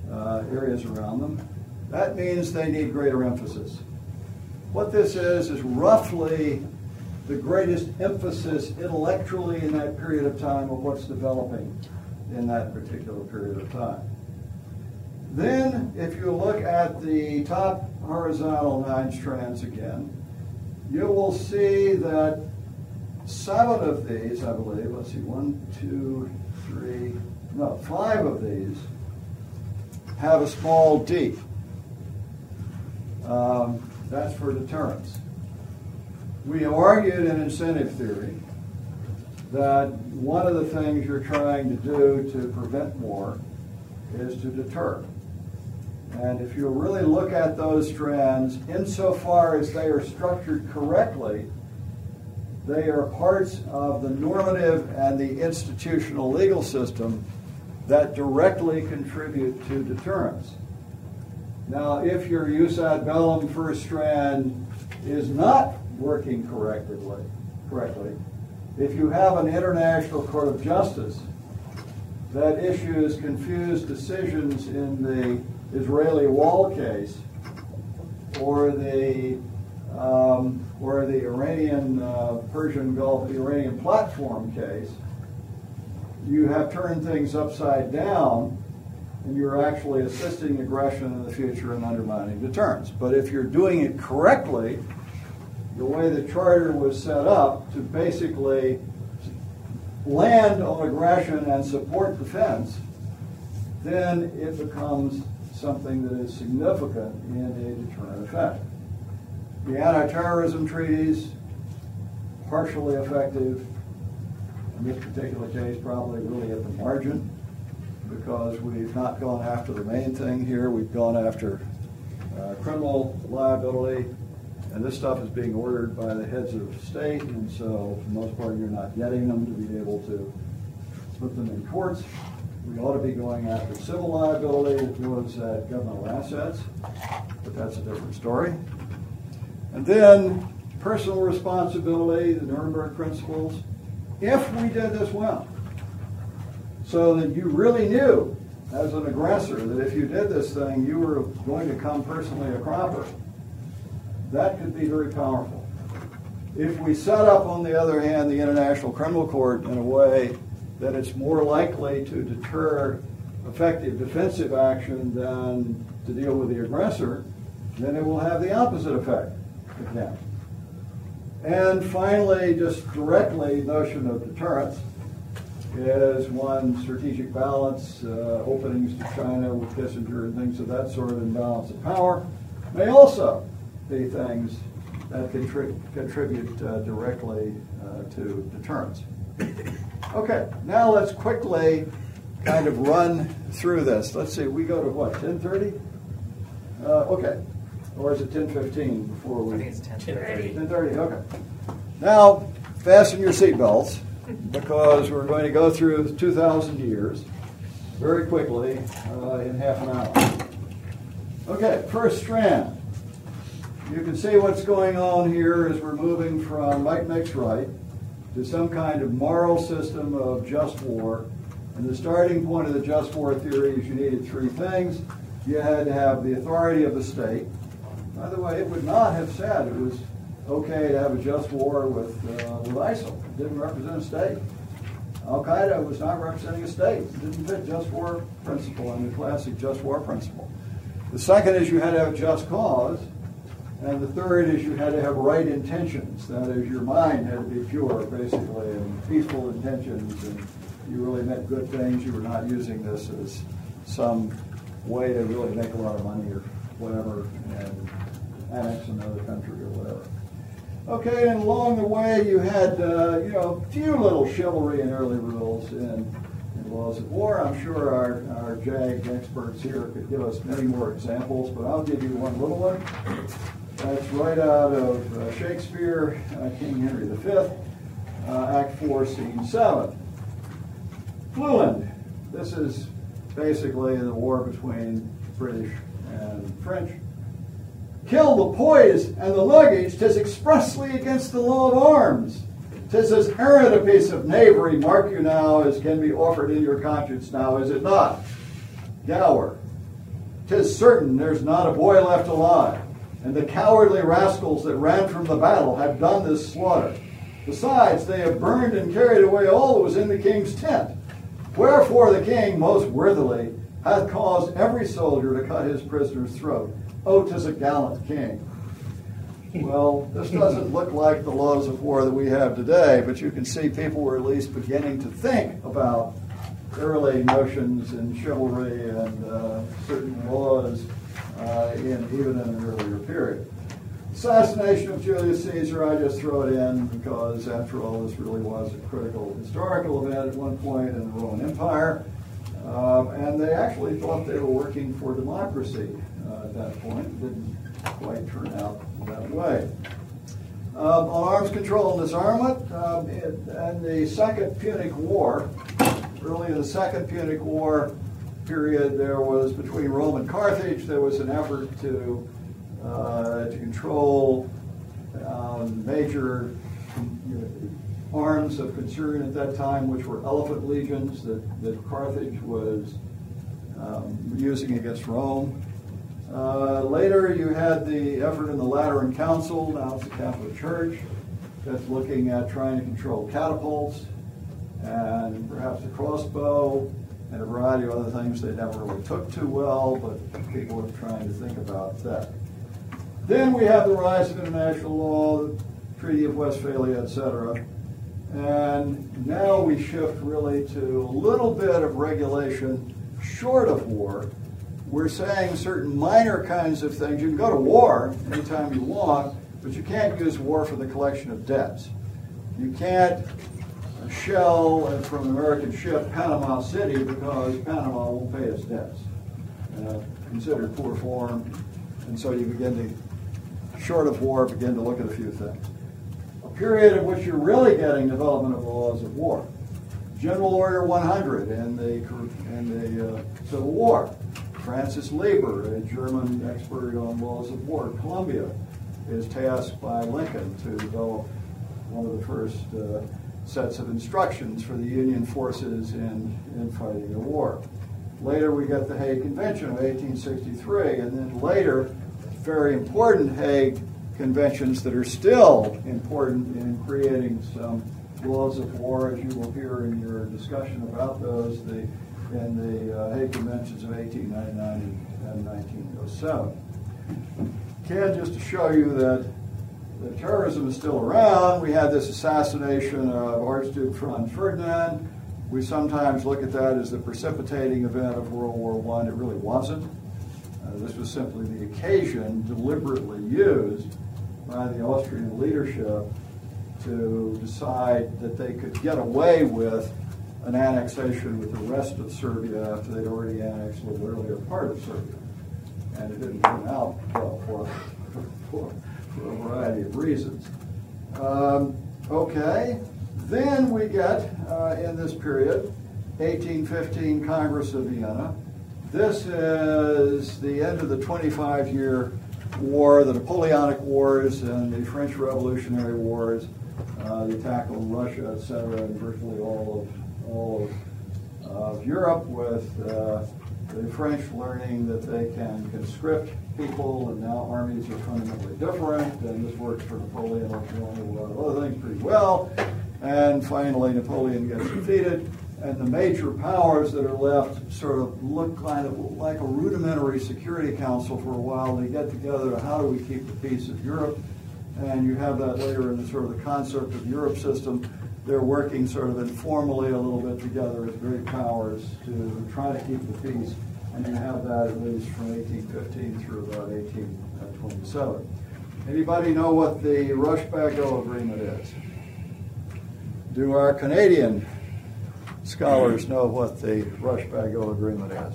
uh, areas around them. That means they need greater emphasis. What this is is roughly the greatest emphasis intellectually in that period of time of what's developing in that particular period of time. Then, if you look at the top horizontal nine strands again, you will see that seven of these, I believe, let's see, one, two, three, no, five of these have a small d. Um, that's for deterrence. We have argued in incentive theory that one of the things you're trying to do to prevent war is to deter. And if you really look at those strands, insofar as they are structured correctly, they are parts of the normative and the institutional legal system that directly contribute to deterrence. Now, if your jus ad bellum first strand is not working correctly, correctly, If you have an International Court of Justice that issues confused decisions in the Israeli wall case or the um, or the Iranian uh, Persian Gulf Iranian platform case, you have turned things upside down, and you're actually assisting aggression in the future and undermining deterrence. But if you're doing it correctly, the way the charter was set up to basically land on aggression and support defense, then it becomes something that is significant in a deterrent effect. The anti-terrorism treaties, partially effective, in this particular case probably really at the margin, because we've not gone after the main thing here. We've gone after uh, criminal liability, and this stuff is being ordered by the heads of state, and so for the most part you're not getting them to be able to put them in courts. We ought to be going after civil liability, which was at governmental assets, but that's a different story. And then personal responsibility, the Nuremberg principles, if we did this well, so that you really knew as an aggressor that if you did this thing, you were going to come personally a cropper. That could be very powerful. If we set up, on the other hand, the International Criminal Court in a way that it's more likely to deter effective defensive action than to deal with the aggressor, then it will have the opposite effect. Again. And finally, just directly, the notion of deterrence is one strategic balance, uh, openings to China with Kissinger and things of that sort of imbalance of power may also be things that contrib contribute uh, directly uh, to deterrence. Okay, now let's quickly kind of run through this. Let's see, we go to what, ten thirty? Uh, okay, or is it ten fifteen before we... I think it's ten thirty. ten thirty, okay. Now, fasten your seatbelts, because we're going to go through two thousand years very quickly uh, in half an hour. Okay, first strand. You can see what's going on here is we're moving from might makes right to some kind of moral system of just war. And the starting point of the just war theory is you needed three things. You had to have the authority of the state. By the way, it would not have said it was okay to have a just war with, uh, with ISIL. It didn't represent a state. Al-Qaeda was not representing a state. It didn't fit just war principle and the classic just war principle. The second is you had to have a just cause. And the third is you had to have right intentions. That is, your mind had to be pure, basically, and peaceful intentions, and you really meant good things. You were not using this as some way to really make a lot of money or whatever, and annex another country or whatever. Okay, and along the way you had, uh, you know, a few little chivalry and early rules in, in laws of war. I'm sure our, our JAG experts here could give us many more examples, but I'll give you one little one. That's right out of uh, Shakespeare, uh, King Henry the fifth, uh, Act four, Scene seven. Fluland. This is basically the war between British and French. Kill the poise and the luggage, 'tis expressly against the law of arms. 'Tis as errant a piece of knavery, mark you now, as can be offered in your conscience now, is it not? Gower. 'Tis certain there's not a boy left alive. And the cowardly rascals that ran from the battle have done this slaughter. Besides, they have burned and carried away all that was in the king's tent. Wherefore the king, most worthily, hath caused every soldier to cut his prisoner's throat. Oh, 'tis a gallant king. Well, this doesn't look like the laws of war that we have today, but you can see people were at least beginning to think about early notions in chivalry and uh, certain laws. Uh, in, even in an earlier period. Assassination of Julius Caesar, I just throw it in because, after all, this really was a critical historical event at one point in the Roman Empire. Um, and they actually thought they were working for democracy uh, at that point. It didn't quite turn out that way. Um, on arms control and disarmament, um, it, and the Second Punic War, early in the Second Punic War, period, there was between Rome and Carthage, there was an effort to uh, to control um, major you know, arms of concern at that time, which were elephant legions that, that Carthage was um, using against Rome. Uh, later, you had the effort in the Lateran Council, now it's the Catholic Church, that's looking at trying to control catapults and perhaps a crossbow and a variety of other things they never really took too well, but people are trying to think about that. Then we have the rise of international law, the Treaty of Westphalia, et cetera. And now we shift really to a little bit of regulation short of war. We're saying certain minor kinds of things. You can go to war anytime you want, but you can't use war for the collection of debts. You can't shell from an American ship Panama City because Panama won't pay its debts. Uh, considered poor form. And so you begin to, short of war, begin to look at a few things. A period in which you're really getting development of the laws of war. General Order one hundred and the, and the uh, Civil War. Francis Lieber, a German expert on laws of war at Columbia, is tasked by Lincoln to develop one of the first uh, sets of instructions for the Union forces in, in fighting the war. Later we get the Hague Convention of eighteen sixty-three, and then later very important Hague Conventions that are still important in creating some laws of war, as you will hear in your discussion about those, the in the uh, Hague Conventions of eighteen ninety-nine and nineteen oh seven. Ken, just to show you that, that terrorism is still around, we had this assassination of Archduke Franz Ferdinand. We sometimes look at that as the precipitating event of World War One. It really wasn't. Uh, this was simply the occasion deliberately used by the Austrian leadership to decide that they could get away with an annexation with the rest of Serbia after they'd already annexed the earlier part of Serbia. And it didn't turn out well for, for, for a variety of reasons. Um, okay, then we get, uh, in this period, eighteen fifteen Congress of Vienna. This is the end of the twenty-five year war, the Napoleonic Wars and the French Revolutionary Wars, uh, the attack on Russia, et cetera, and virtually all of all of, uh, of Europe, with uh, the French learning that they can conscript people, and now armies are fundamentally different, and this works for Napoleon, like a lot of other things, pretty well. And finally, Napoleon gets defeated, and the major powers that are left sort of look kind of like a rudimentary Security Council for a while. They get together to how do we keep the peace of Europe, and you have that later in the sort of the concept of Europe system. They're working sort of informally a little bit together as great powers to try to keep the peace, and you have that at least from eighteen fifteen through about eighteen twenty-seven. Anybody know what the Rush-Bagel Agreement is? Do our Canadian scholars know what the Rush-Bagel Agreement is?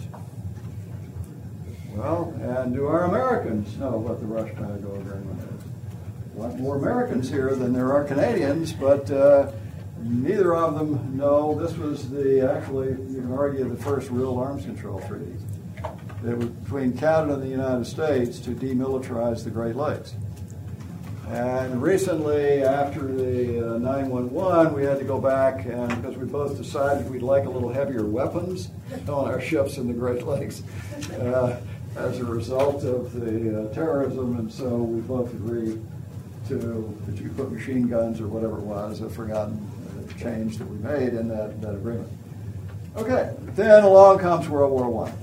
Well, and do our Americans know what the Rush-Bagel Agreement is? A lot more Americans here than there are Canadians, but uh, neither of them know. This was the, actually, you can argue, the first real arms control treaty. It was between Canada and the United States to demilitarize the Great Lakes. And recently, after the uh, nine one one, we had to go back, and because we both decided we'd like a little heavier weapons on our ships in the Great Lakes uh, as a result of the uh, terrorism, and so we both agreed to, that you put machine guns or whatever it was, a forgotten uh, change that we made in that, that agreement. Okay, then along comes World War One.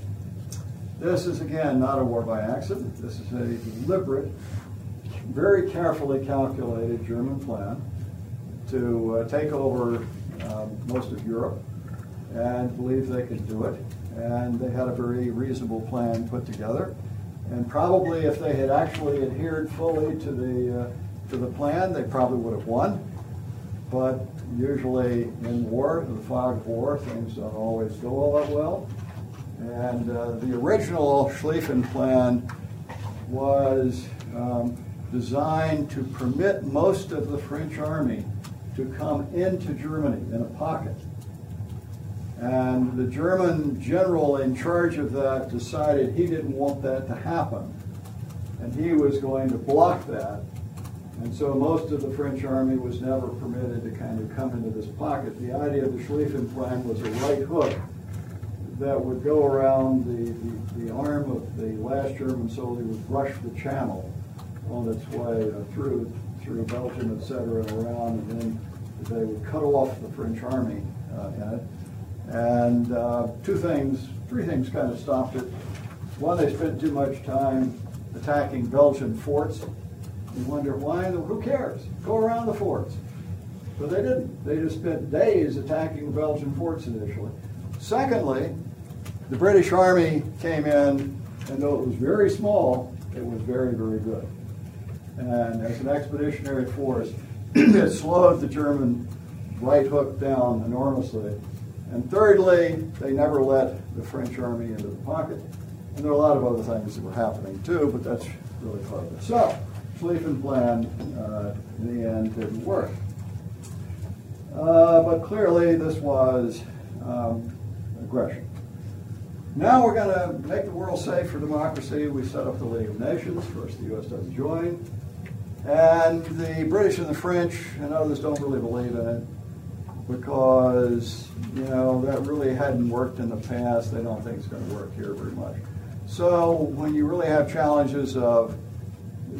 This is, again, not a war by accident. This is a deliberate, very carefully calculated German plan to uh, take over um, most of Europe and believe they could do it. And they had a very reasonable plan put together. And probably if they had actually adhered fully to the uh, to the plan, they probably would have won. But usually in war, in the fog of war, things don't always go all that well. And uh, the original Schlieffen Plan was um, designed to permit most of the French army to come into Germany in a pocket. And the German general in charge of that decided he didn't want that to happen. And he was going to block that. And so most of the French army was never permitted to kind of come into this pocket. The idea of the Schlieffen Plan was a right hook that would go around the, the, the arm of the last German soldier, would rush the channel on its way uh, through through Belgium, et cetera, and around, and then they would cut off the French army uh, in it. And uh, two things, three things kind of stopped it. One, they spent too much time attacking Belgian forts. You wonder why, the, who cares? Go around the forts. But they didn't. They just spent days attacking the Belgian forts initially. Secondly, the British Army came in, and though it was very small, it was very, very good. And as an expeditionary force, it slowed the German right hook down enormously. And thirdly, they never let the French army into the pocket. And there are a lot of other things that were happening too, but that's really clever. So, Schlieffen Plan, uh, in the end, didn't work. Uh, but clearly, this was um, aggression. Now we're going to make the world safe for democracy. We set up the League of Nations. First, the U S doesn't join. And the British and the French and others don't really believe in it because, you know, that really hadn't worked in the past. They don't think it's going to work here very much. So when you really have challenges of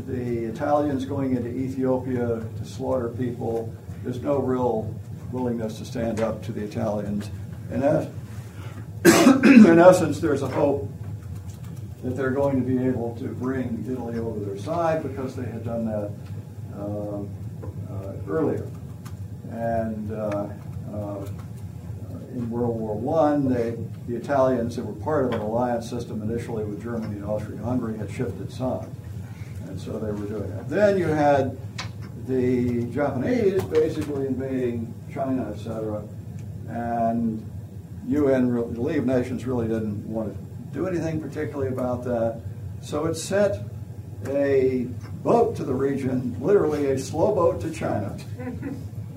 the Italians going into Ethiopia to slaughter people, there's no real willingness to stand up to the Italians. And that, in essence, there's a hope that they're going to be able to bring Italy over their side because they had done that uh, uh, earlier. And uh, uh, in World War One, they, the Italians that were part of an alliance system initially with Germany and Austria-Hungary had shifted some. And so they were doing that. Then you had the Japanese basically invading China, et cetera, and U N, the League of Nations really didn't want to do anything particularly about that. So it sent a boat to the region, literally a slow boat to China,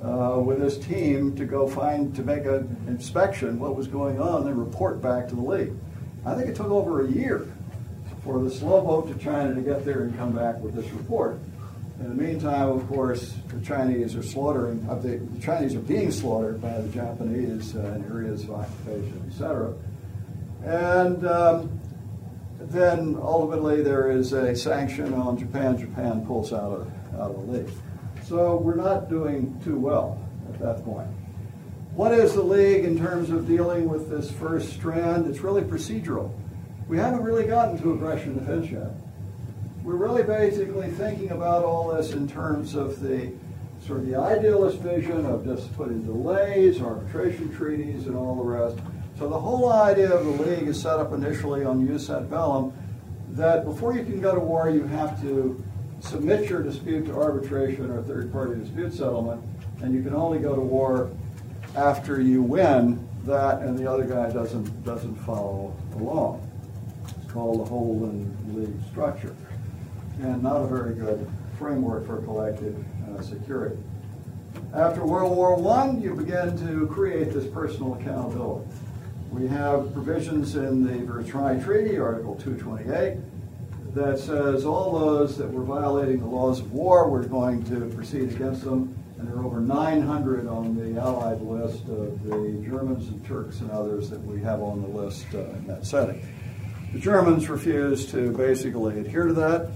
uh, with his team to go find, to make an inspection what was going on and report back to the League. I think it took over a year for the slow boat to China to get there and come back with this report. In the meantime, of course, the Chinese are slaughtering, uh, the Chinese are being slaughtered by the Japanese uh, in areas of occupation, et cetera. And um, then ultimately there is a sanction on Japan. Japan pulls out of, out of the League. So we're not doing too well at that point. What is the League in terms of dealing with this first strand? It's really procedural. We haven't really gotten to aggression defense yet. We're really basically thinking about all this in terms of the sort of the idealist vision of just putting delays, arbitration treaties, and all the rest. So the whole idea of the League is set up initially on jus ad bellum, that before you can go to war, you have to submit your dispute to arbitration or third-party dispute settlement, and you can only go to war after you win that and the other guy doesn't, doesn't follow along. It's called the Holden League structure, and not a very good framework for collective uh, security. After World War One, you begin to create this personal accountability. We have provisions in the Versailles Treaty, Article two twenty-eight, that says all those that were violating the laws of war, we're going to proceed against them, and there are over nine hundred on the Allied list of the Germans and Turks and others that we have on the list uh, in that setting. The Germans refused to basically adhere to that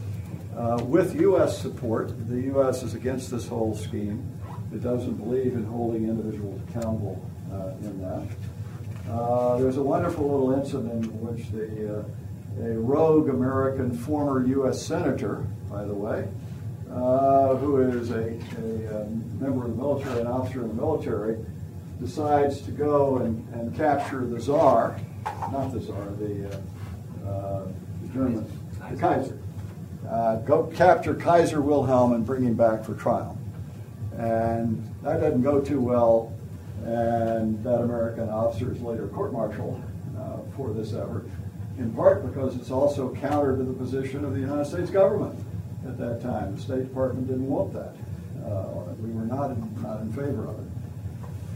uh, with U S support. The U S is against this whole scheme. It doesn't believe in holding individuals accountable uh, in that. Uh, there's a wonderful little incident in which the, uh, a rogue American former U S senator, by the way, uh, who is a, a, a member of the military, an officer in the military, decides to go and, and capture the Tsar, not the Tsar, the, uh, uh, the Germans, the Kaiser. Uh, go capture Kaiser Wilhelm and bring him back for trial. And that doesn't go too well. And that American officer is later court-martialed uh, for this effort, in part because it's also counter to the position of the United States government at that time. The State Department didn't want that. Uh, we were not in, not in favor of it.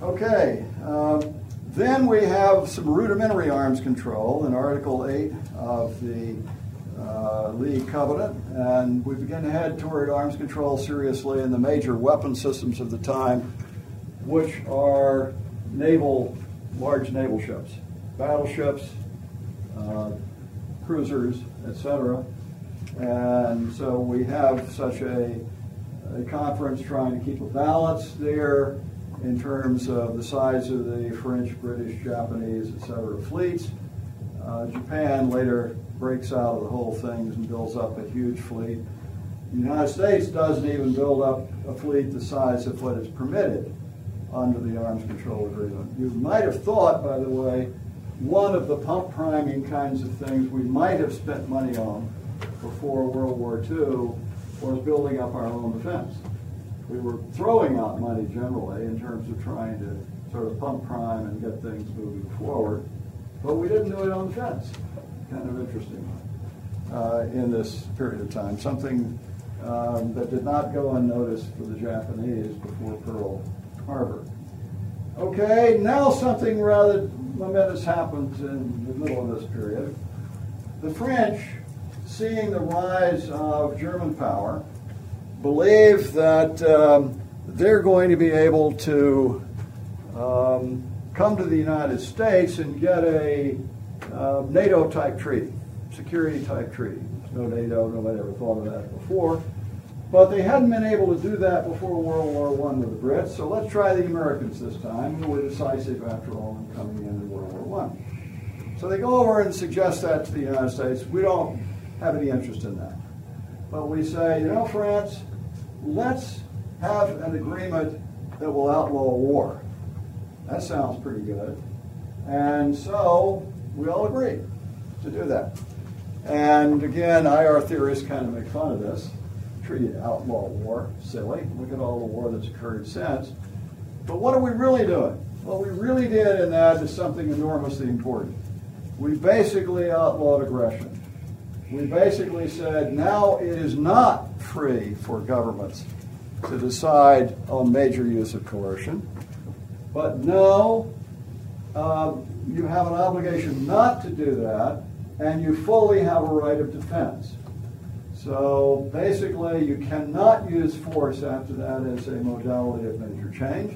Okay, um, then we have some rudimentary arms control in Article eight of the uh, League covenant, and we began to head toward arms control seriously in the major weapon systems of the time, which are naval, large naval ships, battleships, uh, cruisers, et cetera. And so we have such a, a conference trying to keep a balance there in terms of the size of the French, British, Japanese, et cetera fleets. Uh, Japan later breaks out of the whole thing and builds up a huge fleet. The United States doesn't even build up a fleet the size of what is permitted under the Arms Control Agreement. You might have thought, by the way, one of the pump priming kinds of things we might have spent money on before World War Two was building up our own defense. We were throwing out money generally in terms of trying to sort of pump prime and get things moving forward, but we didn't do it on defense. Kind of interesting uh, in this period of time. Something um, that did not go unnoticed for the Japanese before Pearl Harbor. Okay, now something rather momentous happens in the middle of this period. The French, seeing the rise of German power, believe that um, they're going to be able to um, come to the United States and get a uh, NATO-type treaty, security-type treaty. No NATO, nobody ever thought of that before. But they hadn't been able to do that before World War One with the Brits, so let's try the Americans this time, who were decisive, after all, in coming into World War One. So they go over and suggest that to the United States. We don't have any interest in that. But we say, you know, France, let's have an agreement that will outlaw war. That sounds pretty good. And so we all agree to do that. And again, I R theorists kind of make fun of this. Treaty outlaw war, silly. Look at all the war that's occurred since. But what are we really doing? What we really did in that is something enormously important. We basically outlawed aggression. We basically said now it is not free for governments to decide on major use of coercion, but no, uh, you have an obligation not to do that, and you fully have a right of defense. So basically, you cannot use force after that as a modality of major change.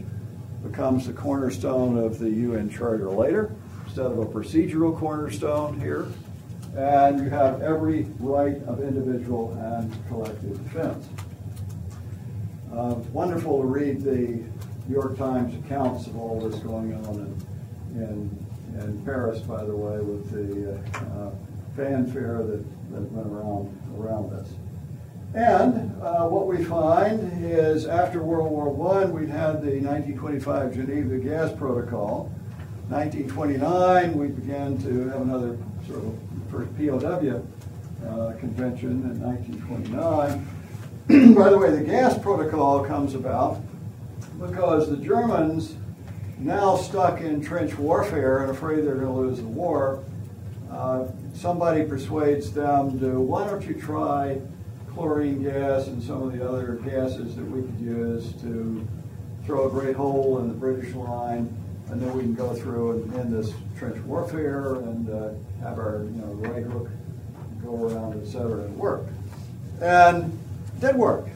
It becomes the cornerstone of the U N Charter later, instead of a procedural cornerstone here. And you have every right of individual and collective defense. Uh, wonderful to read the New York Times accounts of all this going on in, in, in Paris, by the way, with the uh, fanfare that, that went around, around this. And uh, what we find is after World War One, we'd had the nineteen twenty-five Geneva Gas Protocol. nineteen twenty-nine, we began to have another sort of first P O W uh, convention in nineteen twenty-nine. By the way, the gas protocol comes about because the Germans, now stuck in trench warfare and afraid they're going to lose the war, uh, somebody persuades them to, why don't you try chlorine gas and some of the other gases that we could use to throw a great hole in the British line, and then we can go through and end this trench warfare and uh, have our, you know, right hook go around, et cetera, and work. And it did work.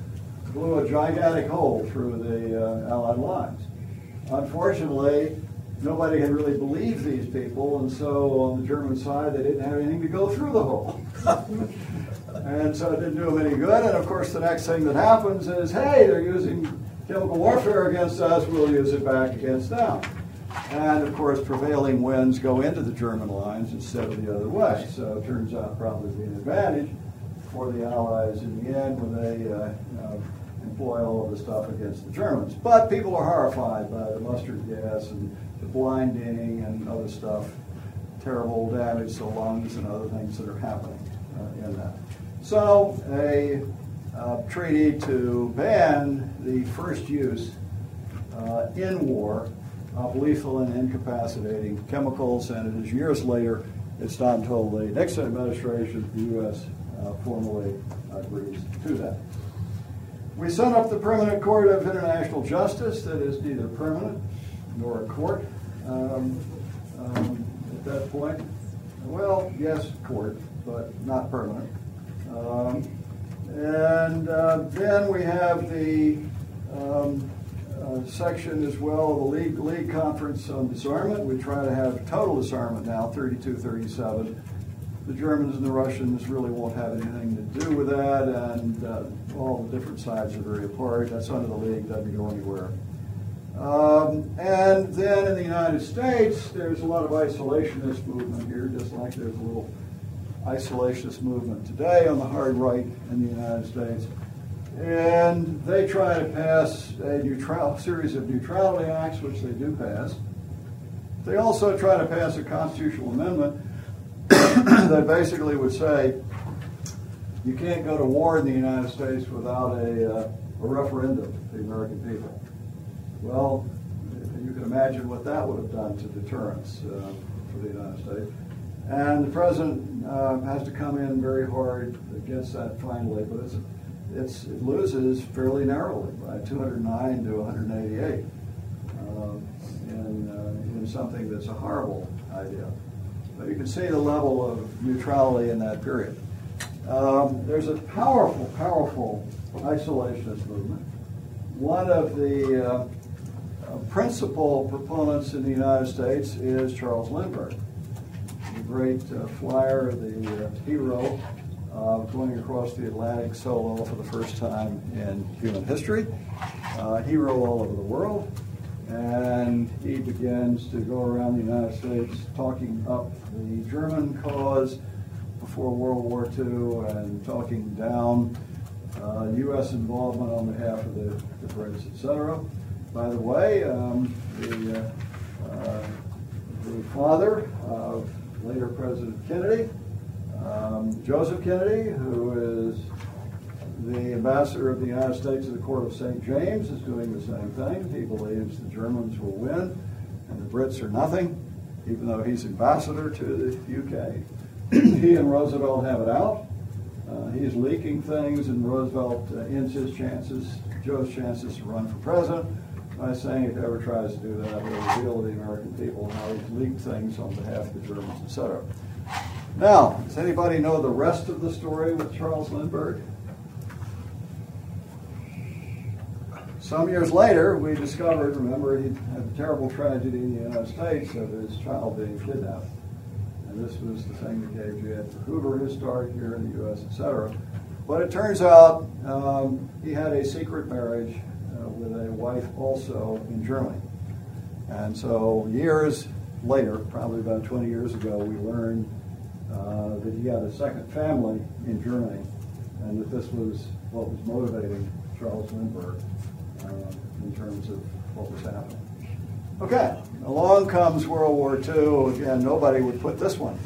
Blew a gigantic hole through the uh, Allied lines. Unfortunately, nobody had really believed these people, and so on the German side, they didn't have anything to go through the hole. And so it didn't do them any good. And of course, the next thing that happens is, hey, they're using chemical warfare against us, we'll use it back against them. And, of course, prevailing winds go into the German lines instead of the other way. So it turns out probably to be an advantage for the Allies in the end when they uh, you know, employ all of the stuff against the Germans. But people are horrified by the mustard gas and the blinding and other stuff, terrible damage to lungs and other things that are happening uh, in that. So a uh, treaty to ban the first use uh, in war of lethal and incapacitating chemicals, and it is years later, it's not until the Nixon administration, the U S uh, formally agrees to that. We set up the Permanent Court of International Justice that is neither permanent nor a court um, um, at that point. Well, yes, court, but not permanent. Um, and uh, then we have the um, uh, section as well, the League, League Conference on Disarmament. We try to have total disarmament now, thirty-two thirty-seven. The Germans and the Russians really won't have anything to do with that, and uh, all the different sides are very apart. That's under the League, doesn't go anywhere. Um, and then in the United States, there's a lot of isolationist movement here, just like there's a little isolationist movement today on the hard right in the United States. And they try to pass a neutral, series of neutrality acts, which they do pass. They also try to pass a constitutional amendment that basically would say you can't go to war in the United States without a, uh, a referendum to the American people. Well, you can imagine what that would have done to deterrence uh, for the United States. And the president uh, has to come in very hard against that finally, but it's, it's, it loses fairly narrowly by two hundred nine to one hundred eighty-eight um, in, uh, in something that's a horrible idea. But you can see the level of neutrality in that period. Um, there's a powerful, powerful isolationist movement. One of the uh, Uh, principal proponents in the United States is Charles Lindbergh, the great uh, flyer, the uh, hero uh, going across the Atlantic solo for the first time in human history, uh, hero all over the world, and he begins to go around the United States talking up the German cause before World War Two and talking down uh, U S involvement on behalf of the, the Brits, et cetera. By the way, um, the, uh, uh, the father of later President Kennedy, um, Joseph Kennedy, who is the ambassador of the United States to the Court of Saint James, is doing the same thing. He believes the Germans will win and the Brits are nothing, even though he's ambassador to the U K. He and Roosevelt have it out. Uh, he's leaking things, and Roosevelt uh, ends his chances, Joe's chances to run for president, by saying if he ever tries to do that, we'll reveal to the American people how he's leaked things on behalf of the Germans, et cetera. Now, does anybody know the rest of the story with Charles Lindbergh? Some years later, we discovered, remember, he had a terrible tragedy in the United States of his child being kidnapped. And this was the thing that gave J. Edgar Hoover his start here in the U S, et cetera. But it turns out um, he had a secret marriage with a wife also in Germany. And so years later, probably about twenty years ago, we learned uh, that he had a second family in Germany and that this was what was motivating Charles Lindbergh uh, in terms of what was happening. Okay, along comes World War Two. Again, nobody would put this one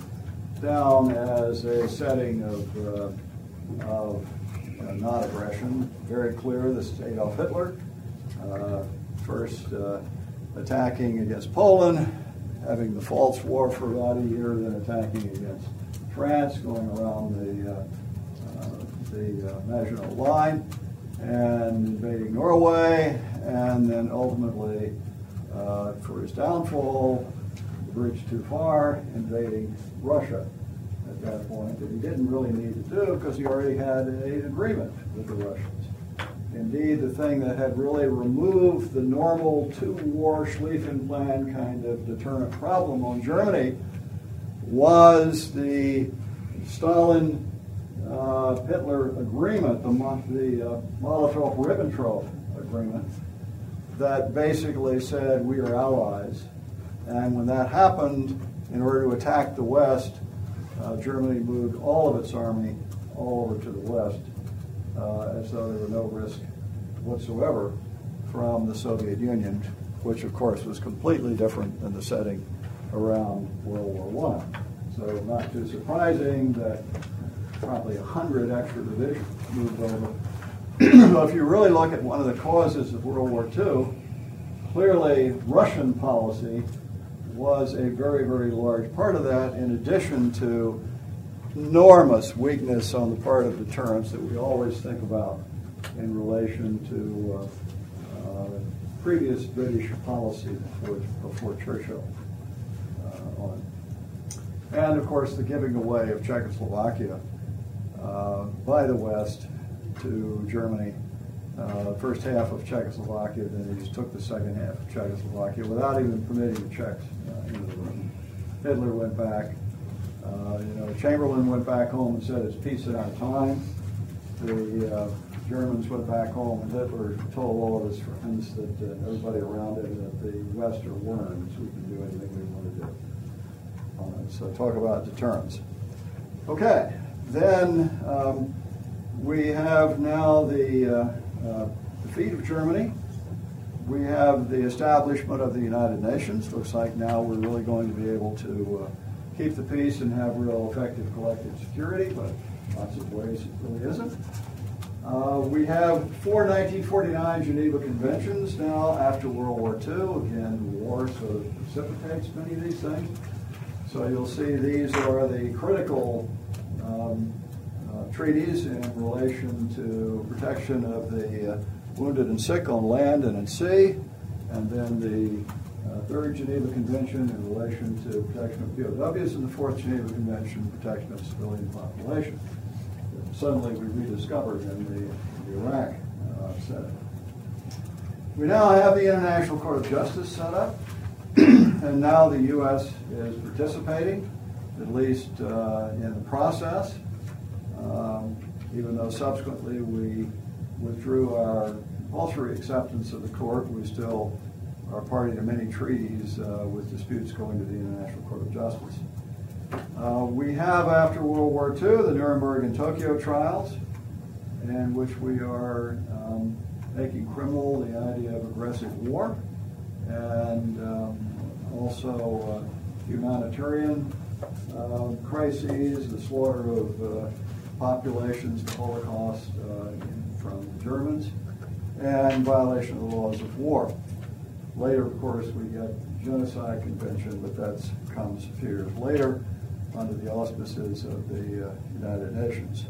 down as a setting of, uh, of uh, non-aggression. Very clear, this is Adolf Hitler. Uh, first uh, attacking against Poland, having the false war for about a year, then attacking against France, going around the, uh, uh, the uh, Maginot Line, and invading Norway, and then ultimately, uh, for his downfall, the bridge too far, invading Russia at that point, that he didn't really need to do because he already had an agreement with the Russians. Indeed, the thing that had really removed the normal two-war Schlieffen Plan kind of deterrent problem on Germany was the Stalin-Hitler uh, agreement, the, the uh, Molotov-Ribbentrop agreement, that basically said we are allies. And when that happened, in order to attack the West, uh, Germany moved all of its army all over to the West. Uh, as though there were no risk whatsoever from the Soviet Union, which of course was completely different than the setting around World War One. So not too surprising that probably a hundred extra divisions moved over. So if you really look at one of the causes of World War Two, clearly Russian policy was a very, very large part of that, in addition to enormous weakness on the part of deterrence that we always think about in relation to uh, uh, previous British policy before, before Churchill uh, on. and of course the giving away of Czechoslovakia uh, by the West to Germany. Uh, the first half of Czechoslovakia, then he just took the second half of Czechoslovakia without even permitting the Czechs uh, into the room. Hitler went back. Uh, you know, Chamberlain went back home and said, "It's peace at our time." The uh, Germans went back home, and Hitler told all of his friends that uh, everybody around him that the West are worms. We can do anything we want to do. Uh, so talk about deterrence. Okay, then um, we have now the. Uh, Uh, defeat of Germany. We have the establishment of the United Nations. Looks like now we're really going to be able to uh, keep the peace and have real effective collective security, but lots of ways it really isn't. Uh, we have four nineteen forty-nine Geneva Conventions now after World War Two. Again, war sort of precipitates many of these things. So you'll see these are the critical um, treaties in relation to protection of the uh, wounded and sick on land and in sea, and then the uh, Third Geneva Convention in relation to protection of P O Ws, and the Fourth Geneva Convention protection of civilian population. That suddenly we rediscovered in the, in the Iraq uh, setup. We now have the International Court of Justice set up, and now the U S is participating, at least uh, in the process. Um, even though subsequently we withdrew our compulsory acceptance of the court, we still are party to many treaties uh, with disputes going to the International Court of Justice. Uh, we have, after World War Two, the Nuremberg and Tokyo trials, in which we are um, making criminal the idea of aggressive war, and um, also uh, humanitarian uh, crises, the slaughter of uh, populations, the Holocaust uh, from the Germans, and violation of the laws of war. Later, of course, we get the Genocide Convention, but that comes a few years later under the auspices of the uh, United Nations.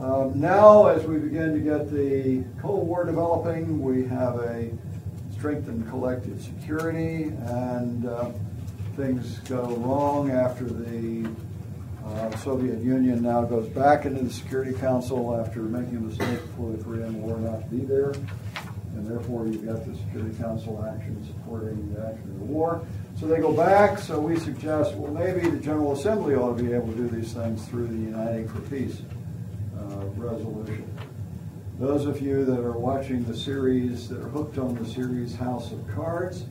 Um, now, as we begin to get the Cold War developing, we have a strengthened collective security, and uh, things go wrong after the Uh, Soviet Union now goes back into the Security Council after making a mistake before the Korean War not to be there, and therefore you've got the Security Council action supporting the action of the war. So they go back, so we suggest, well, maybe the General Assembly ought to be able to do these things through the Uniting for Peace uh, resolution. Those of you that are watching the series, that are hooked on the series House of Cards,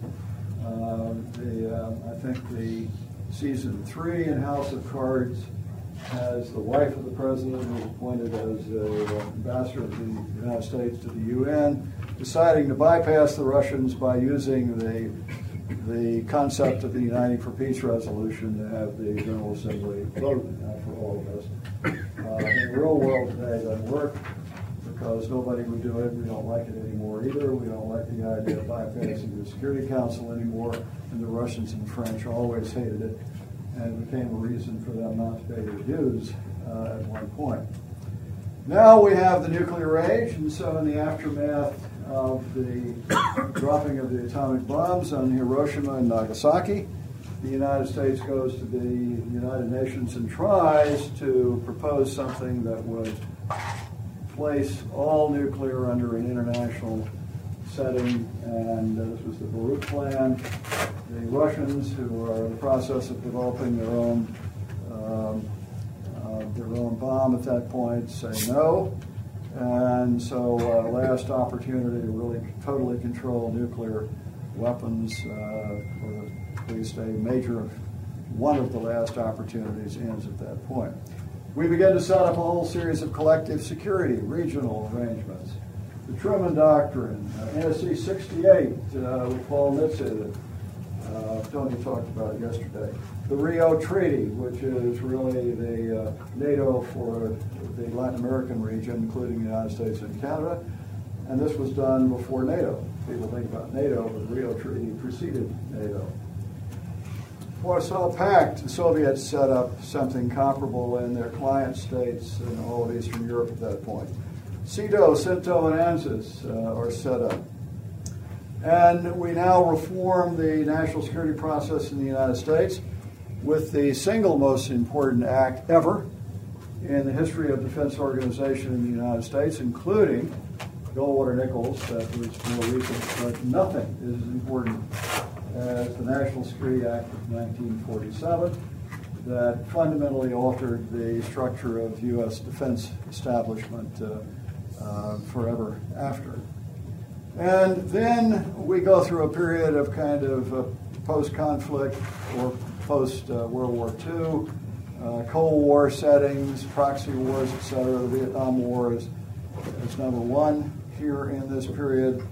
uh, the, uh, I think the Season three in House of Cards has the wife of the president, who was appointed as an ambassador of the United States to the U N, deciding to bypass the Russians by using the, the concept of the Uniting for Peace resolution to have the General Assembly voted. Not for all of us. Uh, in the real world today, it doesn't work because nobody would do it. We don't like it anymore either. We don't like the idea of bypassing the Security Council anymore. And the Russians and French always hated it, and it became a reason for them not to pay their dues uh, at one point. Now we have the nuclear age, and so in the aftermath of the dropping of the atomic bombs on Hiroshima and Nagasaki, the United States goes to the United Nations and tries to propose something that would place all nuclear under an international setting, and uh, this was the Baruch Plan. The Russians, who are in the process of developing their own um, uh, their own bomb at that point, say no, and so our last opportunity to really totally control nuclear weapons, uh, or at least a major one of the last opportunities, ends at that point. We begin to set up a whole series of collective security, regional arrangements. The Truman Doctrine, uh, N S C sixty-eight uh, with Paul Nitze, Uh, Tony talked about it yesterday. The Rio Treaty, which is really the uh, NATO for the Latin American region, including the United States and Canada. And this was done before NATO. People think about NATO, but the Rio Treaty preceded NATO. Warsaw Pact, the Soviets set up something comparable in their client states in all of Eastern Europe at that point. CEDAW, CENTAW, and ANZUS uh, are set up. And we now reform the national security process in the United States. with the single most important act ever in the history of defense organization in the United States, including Goldwater-Nichols, that was more recent, but nothing is as important as the National Security Act of nineteen forty-seven that fundamentally altered the structure of U S defense establishment uh, uh, forever after. And then we go through a period of kind of uh, post-conflict or post-World uh, War Two, uh, Cold War settings, proxy wars, et cetera. The Vietnam War is, is number one here in this period.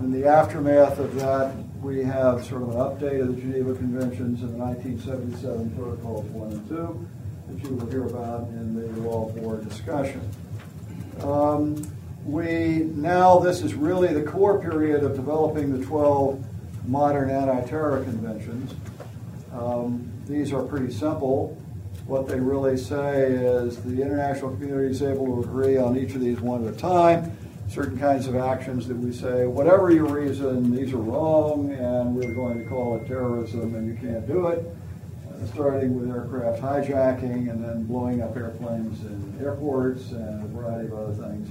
In the aftermath of that, we have sort of an update of the Geneva Conventions and the nineteen seventy-seven Protocols one and two that you will hear about in the Law of War discussion. Um, We now, this is really the core period of developing the twelve modern anti-terror conventions. Um, these are pretty simple. What they really say is the international community is able to agree on each of these one at a time. Certain kinds of actions that we say, whatever your reason, these are wrong, and we're going to call it terrorism, and you can't do it. Uh, starting with aircraft hijacking, and then blowing up airplanes in airports, and a variety of other things.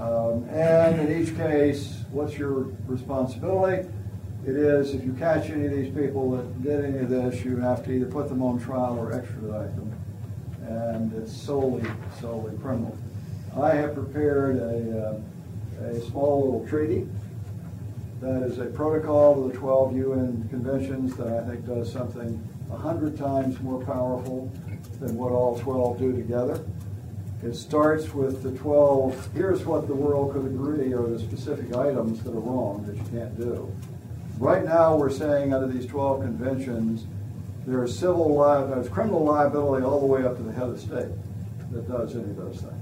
Um, and in each case, what's your responsibility? It is, if you catch any of these people that did any of this, you have to either put them on trial or extradite them. And it's solely, solely criminal. I have prepared a, uh, a small little treaty that is a protocol to the twelve U N conventions that I think does something a hundred times more powerful than what all twelve do together. It starts with the twelve, here's what the world could agree are the specific items that are wrong that you can't do. Right now we're saying under these twelve conventions, there is civil liability, criminal liability all the way up to the head of state that does any of those things.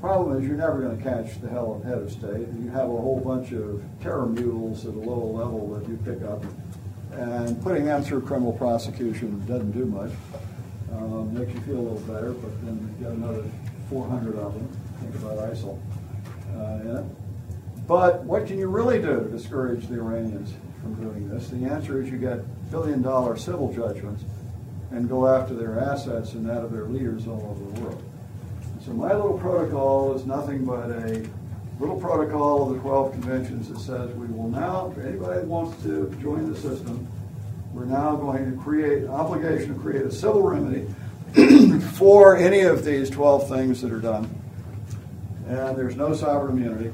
Problem is you're never going to catch the hell of head of state. You have a whole bunch of terror mules at a lower level that you pick up, and putting them through criminal prosecution doesn't do much. Um, makes you feel a little better, but then you get another four hundred of them. Think about ISIL uh, in it. But what can you really do to discourage the Iranians from doing this? The answer is you get billion-dollar civil judgments and go after their assets and that of their leaders all over the world. And so my little protocol is nothing but a little protocol of the twelve conventions that says we will now, anybody that wants to join the system, we're now going to create an obligation to create a civil remedy for any of these twelve things that are done. And there's no sovereign immunity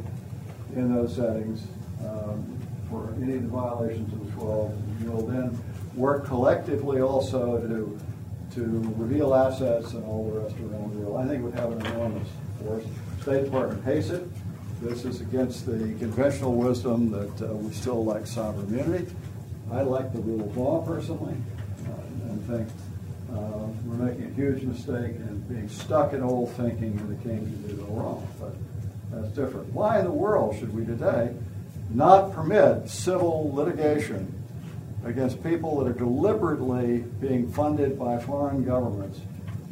in those settings um, for any of the violations of the twelve. You'll then work collectively also to, to reveal assets and all the rest around the world. I think it would have an enormous force. The State Department hates it. This is against the conventional wisdom that uh, we still like sovereign immunity. I like the rule of law personally, uh, and think uh, we're making a huge mistake and being stuck in old thinking when it came to do no wrong, but that's different. Why in the world should we today not permit civil litigation against people that are deliberately being funded by foreign governments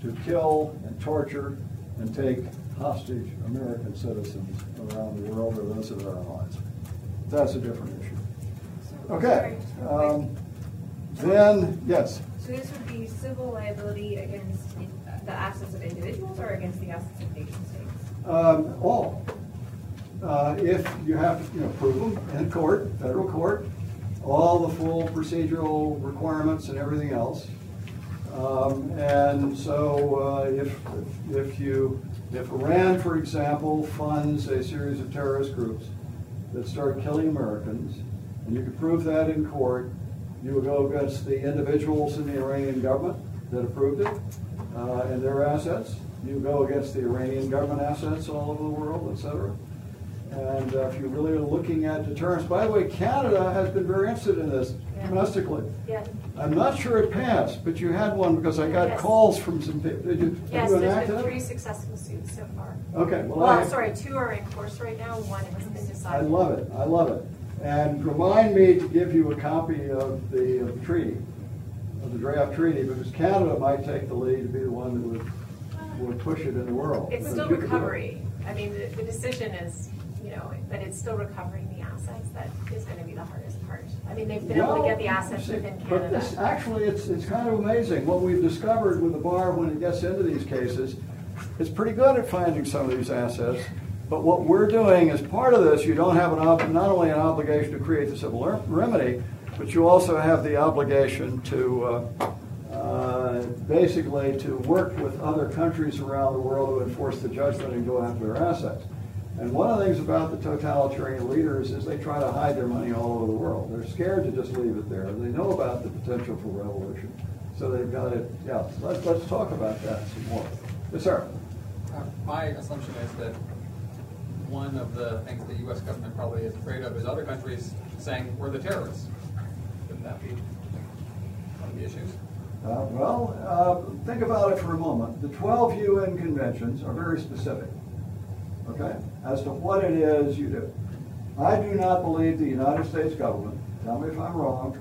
to kill and torture and take hostage American citizens around the world or those of our allies? That's a different issue. Okay. Um, then, yes? So this would be civil liability against the assets of individuals or against the assets of nation states? Um, all. Uh, if you have to you know, prove them in court, federal court, all the full procedural requirements and everything else. Um, and so uh, if, if, you, if Iran, for example, funds a series of terrorist groups that start killing Americans, and you can prove that in court, you will go against the individuals in the Iranian government that approved it uh, and their assets. You go against the Iranian government assets all over the world, et cetera. And uh, if you're really looking at deterrence, by the way, Canada has been very interested in this yeah. domestically. Yeah. I'm not sure it passed, but you had one because I got yes. calls from some people. Did you? Yes, did you there's been that? three successful suits so far. Okay. Well, well I, sorry, two are in course right now. One has been decided. I love it. I love it. And remind me to give you a copy of the, of the treaty, of the draft treaty, because Canada might take the lead and be the one that would, would push it in the world. It's still recovery. I mean, the, the decision is you know, but it's still recovering the assets that is going to be the hardest part. I mean, they've been well, able to get the assets see, within Canada. But this, actually, it's, it's kind of amazing. What we've discovered with the bar when it gets into these cases, it's pretty good at finding some of these assets. But what we're doing as part of this, you don't have an ob not only an obligation to create the civil remedy, but you also have the obligation to uh, uh, basically to work with other countries around the world to enforce the judgment and go after their assets. And one of the things about the totalitarian leaders is they try to hide their money all over the world. They're scared to just leave it there. They know about the potential for revolution. So they've got it. Yeah, let's, let's talk about that some more. Yes, sir. Uh, my assumption is that one of the things the U S government probably is afraid of is other countries saying we're the terrorists. Wouldn't that be one of the issues? Uh, well, uh, think about it for a moment. The twelve U N conventions are very specific, okay, as to what it is you do. I do not believe the United States government, tell me if I'm wrong,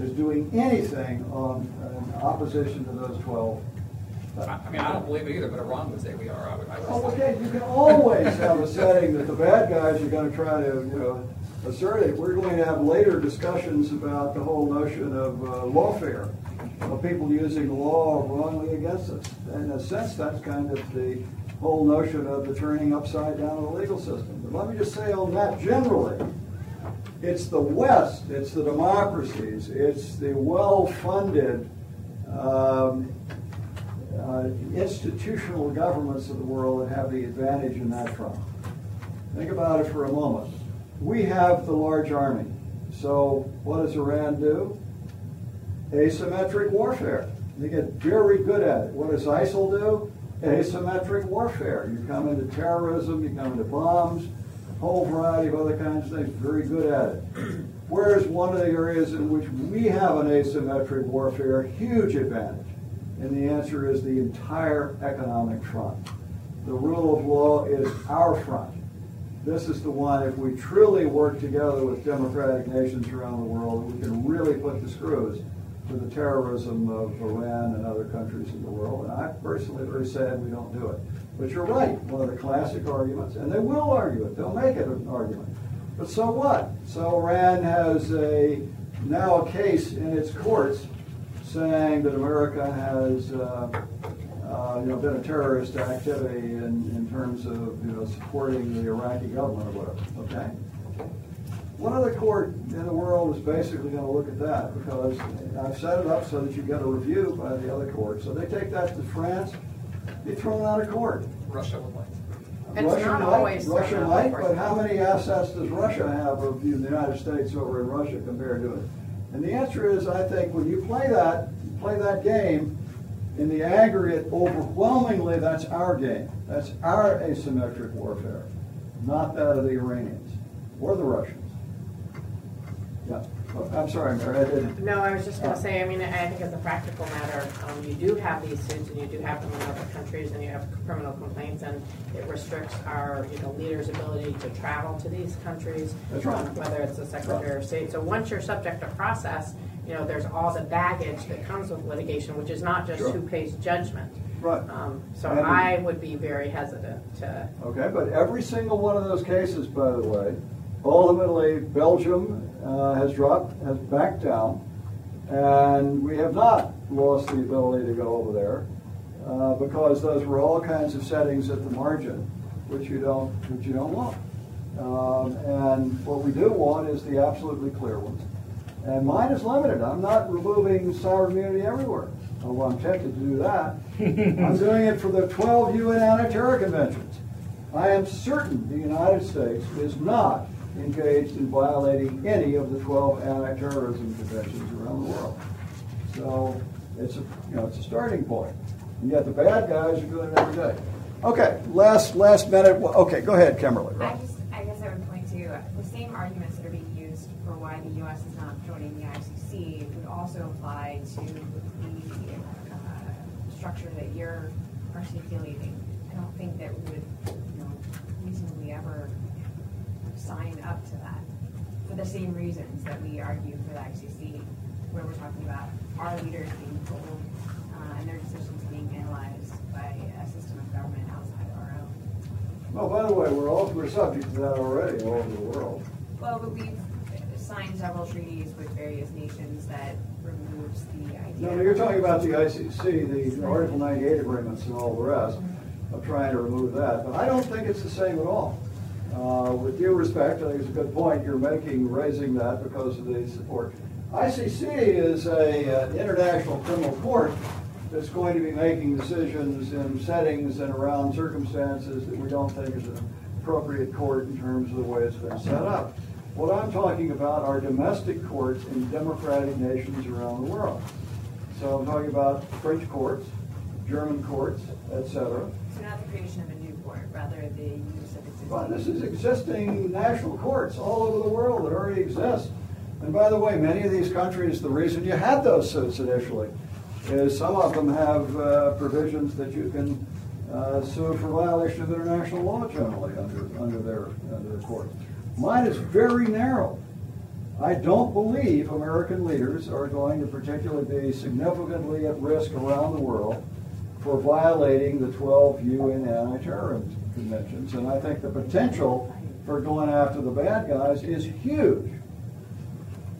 is doing anything on, in opposition to those twelve. I mean, I don't believe it either, but Iran would say we are. I would, I would oh, okay. You can always have a setting that the bad guys are going to try to, you know, assert it. We're going to have later discussions about the whole notion of uh, lawfare, of people using law wrongly against us. In a sense, that's kind of the whole notion of the turning upside down of the legal system. But let me just say on that generally, it's the West, it's the democracies, it's the well-funded Um, Uh, institutional governments of the world that have the advantage in that front. Think about it for a moment. We have the large army. So what does Iran do? Asymmetric warfare. They get very good at it. What does ISIL do? Asymmetric warfare. You come into terrorism, you come into bombs, a whole variety of other kinds of things. Very good at it. Where's one of the areas in which we have an asymmetric warfare? Huge advantage. And the answer is the entire economic front. The rule of law is our front. This is the one, if we truly work together with democratic nations around the world, we can really put the screws to the terrorism of Iran and other countries in the world. And I'm personally very sad we don't do it. But you're right, one of the classic arguments, and they will argue it, they'll make it an argument. But so what? So Iran has a now a case in its courts saying that America has, uh, uh, you know, been a terrorist activity in, in terms of, you know, supporting the Iraqi government or whatever. Okay. What other court in the world is basically going to look at that? Because I've set it up so that you get a review by the other court. So they take that to France, be thrown out of court. Russia would like. It's Russia not might, always Russia might, but how many assets does Russia have of the United States over in Russia compared to it? And the answer is, I think, when you play that, play that game, in the aggregate, overwhelmingly, that's our game. That's our asymmetric warfare, not that of the Iranians or the Russians. Yeah, oh, I'm sorry, Mary, I didn't. No, I was just going to say, I mean, I think as a practical matter, um, you do have these suits, and you do have them in other countries, and you have criminal complaints, and it restricts our, you know, leaders' ability to travel to these countries. That's right. Um, whether it's the Secretary right. of State. So once you're subject to process, you know, there's all the baggage that comes with litigation, which is not just sure. who pays judgment. Right. Um, so and I would be very hesitant to. Okay, but every single one of those cases, by the way, ultimately, Belgium Uh, has dropped, has backed down, and we have not lost the ability to go over there uh, because those were all kinds of settings at the margin, which you don't, which you don't want. Um, and what we do want is the absolutely clear ones. And mine is limited. I'm not removing sovereign immunity everywhere, although I'm tempted to do that. I'm doing it for the twelve U N anti-terror conventions. I am certain the United States is not engaged in violating any of the twelve anti-terrorism conventions around the world. So it's a, you know, it's a starting point. And yet the bad guys are doing it every day. Okay, last last minute. Well, okay, go ahead, Kimberly. I just, I guess I would point to the same arguments that are being used for why the U S is not joining the I C C would also apply to the uh, structure that you're articulating. I don't think that we would, you know, reasonably ever sign up to that for the same reasons that we argue for the I C C, where we're talking about our leaders being told uh, and their decisions being analyzed by a system of government outside of our own. Oh, by the way, we're all we're subject to that already all over the world. Well, but we've signed several treaties with various nations that removes the idea. No, you're talking about the I C C, the Article ninety-eight agreements, and all the rest. I'm trying to remove that, but I don't think it's the same at all. Uh, with due respect, I think it's a good point you're making, raising that because of the support. I C C is a, an international criminal court that's going to be making decisions in settings and around circumstances that we don't think is an appropriate court in terms of the way it's been set up. What I'm talking about are domestic courts in democratic nations around the world. So I'm talking about French courts, German courts, et cetera. So not the creation of a new court, rather the use of existing. Well, this is existing national courts all over the world that already exist. And by the way, many of these countries, the reason you had those suits initially is some of them have uh, provisions that you can uh, sue for violation of international law generally under, under, their, under their court. Mine is very narrow. I don't believe American leaders are going to particularly be significantly at risk around the world for violating the twelve U N anti-terrorism conventions. And I think the potential for going after the bad guys is huge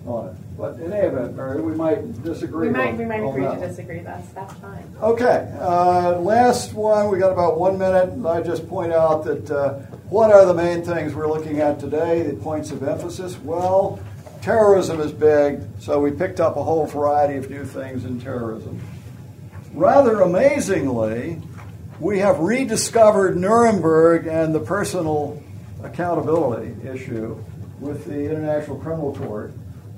on it. But in any event, Mary, we might disagree. We might, on, we might agree that. to disagree. That's, that's fine. Okay. Uh, last one. We got about one minute. And I just point out that uh, what are the main things we're looking at today, the points of emphasis? Well, terrorism is big, so we picked up a whole variety of new things in terrorism. Rather amazingly, we have rediscovered Nuremberg and the personal accountability issue with the International Criminal Court.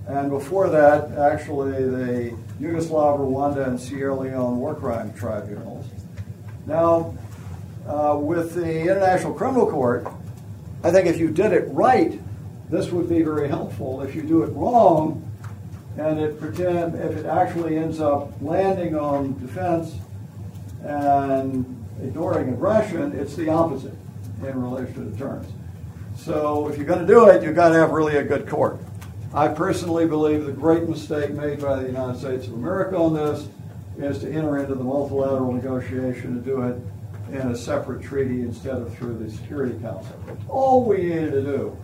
And before that, actually, the Yugoslav, Rwanda, and Sierra Leone war crime tribunals. Now, uh, with the International Criminal Court, I think if you did it right, this would be very helpful. If you do it wrong, and it pretend if it actually ends up landing on defense and ignoring aggression, it's the opposite in relation to deterrence. So if you're going to do it, you've got to have really a good court. I personally believe the great mistake made by the United States of America on this is to enter into the multilateral negotiation and do it in a separate treaty instead of through the Security Council. All we needed to do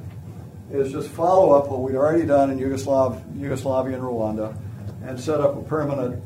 is just follow up what we'd already done in Yugoslav, Yugoslavia and Rwanda and set up a permanent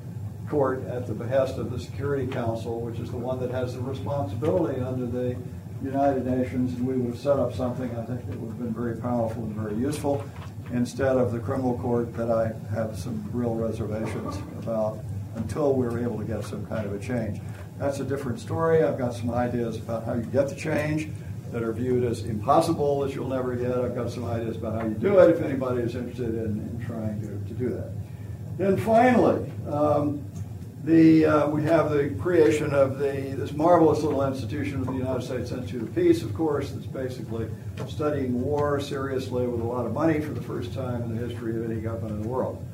court at the behest of the Security Council, which is the one that has the responsibility under the United Nations, and we would have set up something I think that would have been very powerful and very useful instead of the criminal court that I have some real reservations about until we were able to get some kind of a change. That's a different story. I've got some ideas about how you get the change that are viewed as impossible, that you'll never get. I've got some ideas about how you do it if anybody is interested in, in trying to, to do that. Then finally, um, the uh, we have the creation of the this marvelous little institution of the United States Institute of Peace, of course, that's basically studying war seriously with a lot of money for the first time in the history of any government in the world.